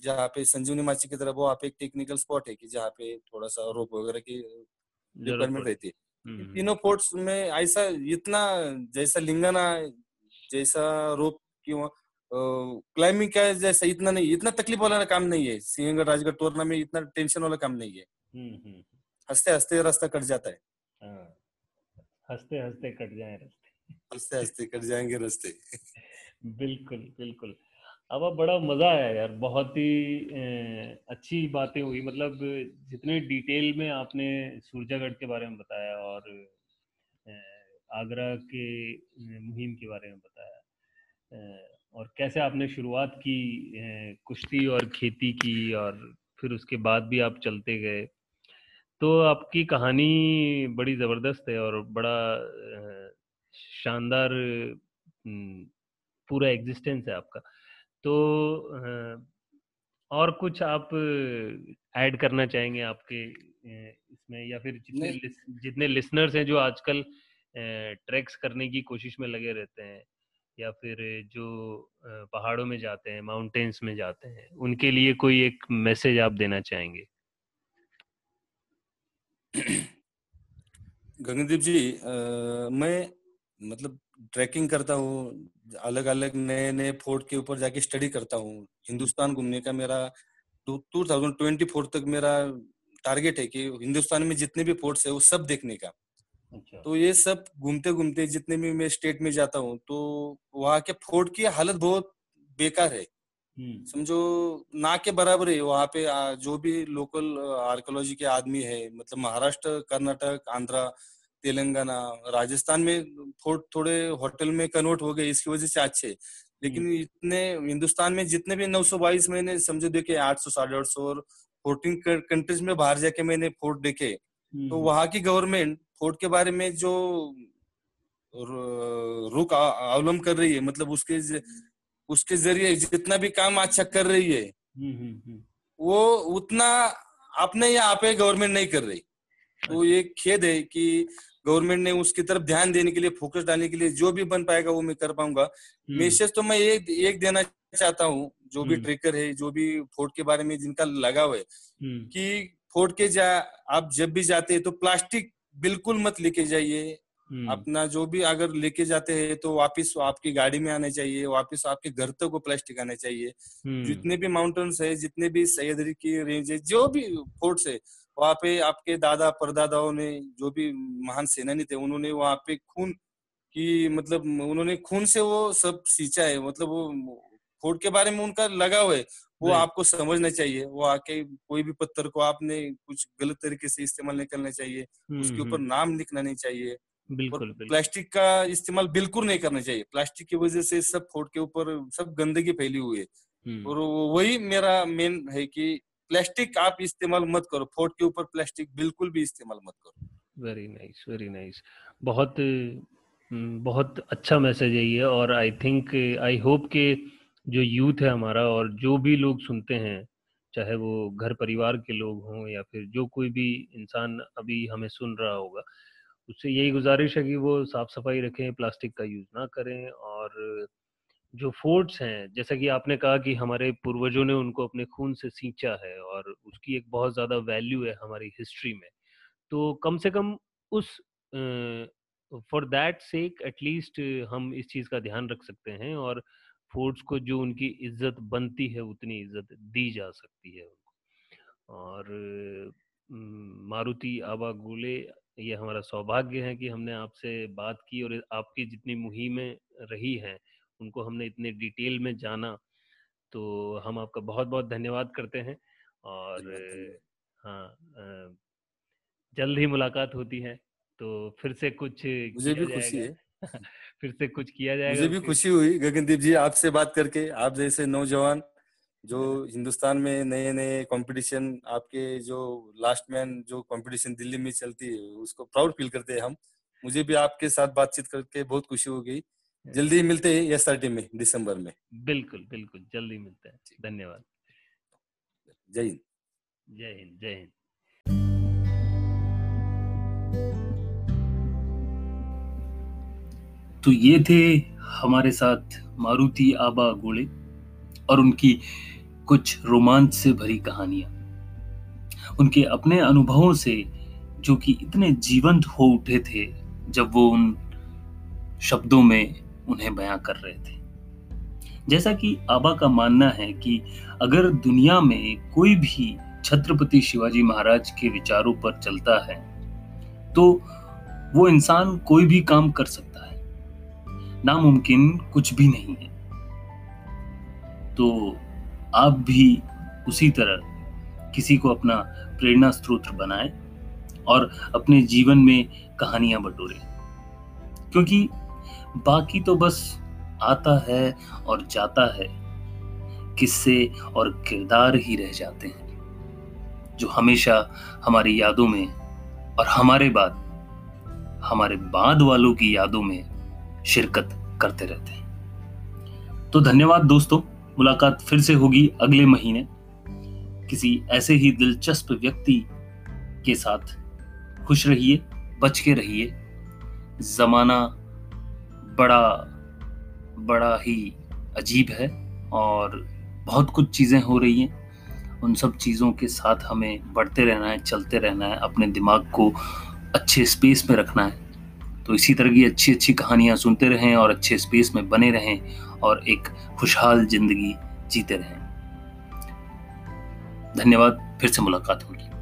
जहाँ पे संजीवनी माची की तरफ, वहाँ पे एक टेक्निकल स्पॉट है कि जहाँ पे थोड़ा सा रोप वगैरह की रिक्वायरमेंट रहती है। तीनों फोर्ट्स में ऐसा इतना जैसा लिंगाना जैसा रोप क्यों क्लाइंबिंग uh, का जैसा इतना नहीं, इतना तकलीफ वाला काम नहीं है। सिंहगढ़, राजगढ़, तोरना में इतना टेंशन वाला काम नहीं है। हंसते हंसते रास्ता कट जाता है। हंसते हंसते कट जाए रास्ते, हंसते हंसते कट जाएंगे रास्ते। बिल्कुल बिल्कुल। अब बड़ा मजा आया यार, बहुत ही अच्छी बातें हुई, मतलब जितने डिटेल में आपने सूरजागढ़ के बारे में बताया और आगरा के मुहिम के बारे में बताया और कैसे आपने शुरुआत की कुश्ती और खेती की और फिर उसके बाद भी आप चलते गए, तो आपकी कहानी बड़ी ज़बरदस्त है और बड़ा शानदार पूरा एग्जिस्टेंस है आपका। तो और कुछ आप ऐड करना चाहेंगे आपके इसमें, या फिर जितने लिस, जितने लिसनर्स हैं जो आजकल ट्रैक्स करने की कोशिश में लगे रहते हैं या फिर जो पहाड़ों में जाते हैं, माउंटेन्स में जाते हैं, उनके लिए कोई एक मैसेज आप देना चाहेंगे? गगनदीप जी, आ, मैं मतलब ट्रैकिंग करता हूँ, अलग अलग नए नए फोर्ट के ऊपर जाके स्टडी करता हूँ। हिंदुस्तान घूमने का मेरा दो हज़ार चौबीस तक मेरा टारगेट है कि हिंदुस्तान में जितने भी फोर्ट्स है वो सब देखने का। अच्छा। तो ये सब घूमते घूमते जितने भी मैं स्टेट में जाता हूँ तो वहाँ के फोर्ट की हालत बहुत बेकार है, समझो ना के बराबर है। वहाँ पे जो भी लोकल आर्कियोलॉजी के आदमी है, मतलब महाराष्ट्र, कर्नाटक, आंध्रा, तेलंगाना, राजस्थान में थो, थोड़े होटल में कन्वर्ट हो गए, इसकी वजह से अच्छे। लेकिन इतने हिंदुस्तान में जितने भी नौ सौ बाईस मैंने समझो देखे, आठ सौ, साढ़े आठ सौ और फोर्टीन कंट्रीज में बाहर जाके मैंने फोर्ट देखे, तो वहां की गवर्नमेंट फोर्ट के बारे में जो रुख अवलंब कर रही है, मतलब उसके उसके जरिए जितना भी काम अच्छा कर रही है वो उतना अपने यहाँ पे गवर्नमेंट नहीं कर रही। तो ये खेद है कि गवर्नमेंट ने उसकी तरफ ध्यान देने के लिए, फोकस डालने के लिए जो भी बन पाएगा वो मैं कर पाऊंगा। मैसेज तो मैं एक एक देना चाहता हूँ जो भी ट्रेकर है, जो भी फोर्ट के बारे में जिनका लगाव है, कि फोर्ट के जा आप जब भी जाते हैं तो प्लास्टिक बिल्कुल मत लेके जाइए। अपना जो भी अगर लेके जाते हैं तो वापस आपकी गाड़ी में आने चाहिए, वापस आपके घर तक वो प्लास्टिक आने चाहिए। जितने भी माउंटेन्स है, जितने भी सह्याद्री की रेंज है, जो भी फोर्ट्स है, वहाँ पे आपके दादा परदादाओं ने, जो भी महान सेनानी थे, उन्होंने वहाँ पे खून की, मतलब उन्होंने खून से वो सब सींचा है, मतलब वो फोर्ट के बारे में उनका लगाव है, वो आपको समझना चाहिए। वो आके कोई भी पत्थर को आपने कुछ गलत तरीके से इस्तेमाल नहीं करना चाहिए, उसके ऊपर नाम लिखना नहीं चाहिए, बिल्कुल, बिल्कुल। प्लास्टिक का इस्तेमाल बिल्कुल नहीं करना चाहिए। प्लास्टिक की वजह से सब फोर्ट के ऊपर सब गंदगी फैली हुई है, और वही मेरा मेन है कि प्लास्टिक आप इस्तेमाल मत करो, फोर्ट के ऊपर प्लास्टिक बिल्कुल भी इस्तेमाल मत करो। वेरी नाइस, वेरी नाइस, बहुत बहुत अच्छा मैसेज है ये। और आई थिंक, आई होप के जो यूथ है हमारा और जो भी लोग सुनते हैं, चाहे वो घर परिवार के लोग हों या फिर जो कोई भी इंसान अभी हमें सुन रहा होगा, उससे यही गुजारिश है कि वो साफ सफाई रखें, प्लास्टिक का यूज़ ना करें। और जो फोर्ट्स हैं, जैसा कि आपने कहा कि हमारे पूर्वजों ने उनको अपने खून से सींचा है और उसकी एक बहुत ज़्यादा वैल्यू है हमारी हिस्ट्री में, तो कम से कम उस फॉर दैट सेक एटलीस्ट हम इस चीज़ का ध्यान रख सकते हैं और फोर्ट्स को जो उनकी इज्जत बनती है उतनी इज्जत दी जा सकती है उनको। और मारुति आबा गोले, ये हमारा सौभाग्य है कि हमने आपसे बात की और आपकी जितनी मुहिमें रही हैं उनको हमने इतने डिटेल में जाना, तो हम आपका बहुत बहुत धन्यवाद करते हैं। और हाँ, जल्द ही मुलाकात होती है, तो फिर से कुछ मुझे भी खुशी है फिर से कुछ किया जाएगा। मुझे भी खुशी हुई गगनदीप जी आपसे बात करके। आप जैसे नौजवान जो हिंदुस्तान में नए नए कंपटीशन, आपके जो लास्ट मैन जो कंपटीशन दिल्ली में चलती है उसको प्राउड फील करते हैं हम। मुझे भी आपके साथ बातचीत करके बहुत खुशी हो गई। जल्दी मिलते हैं एसआरटी में दिसंबर में। बिल्कुल बिल्कुल, जल्दी मिलते हैं। धन्यवाद। जय हिंद। जय हिंद। जय हिंद। तो ये थे हमारे साथ मारुति आबा गोले और उनकी कुछ रोमांच से भरी कहानियां, उनके अपने अनुभवों से जो कि इतने जीवंत हो उठे थे जब वो उन शब्दों में उन्हें बयां कर रहे थे। जैसा कि आबा का मानना है कि अगर दुनिया में कोई भी छत्रपति शिवाजी महाराज के विचारों पर चलता है तो वो इंसान कोई भी काम कर सकता है, नामुमकिन कुछ भी नहीं है। तो आप भी उसी तरह किसी को अपना प्रेरणा स्रोत बनाएं और अपने जीवन में कहानियां बटोरें, क्योंकि बाकी तो बस आता है और जाता है, किस्से और किरदार ही रह जाते हैं जो हमेशा हमारी यादों में और हमारे बाद हमारे बाद वालों की यादों में शिरकत करते रहते हैं। तो धन्यवाद दोस्तों, मुलाकात फिर से होगी अगले महीने किसी ऐसे ही दिलचस्प व्यक्ति के साथ। खुश रहिए, बच के रहिए, जमाना बड़ा बड़ा ही अजीब है और बहुत कुछ चीज़ें हो रही हैं। उन सब चीज़ों के साथ हमें बढ़ते रहना है, चलते रहना है, अपने दिमाग को अच्छे स्पेस में रखना है। तो इसी तरह की अच्छी अच्छी कहानियाँ सुनते रहें और अच्छे स्पेस में बने रहें और एक खुशहाल जिंदगी जीते रहें। धन्यवाद, फिर से मुलाकात होगी।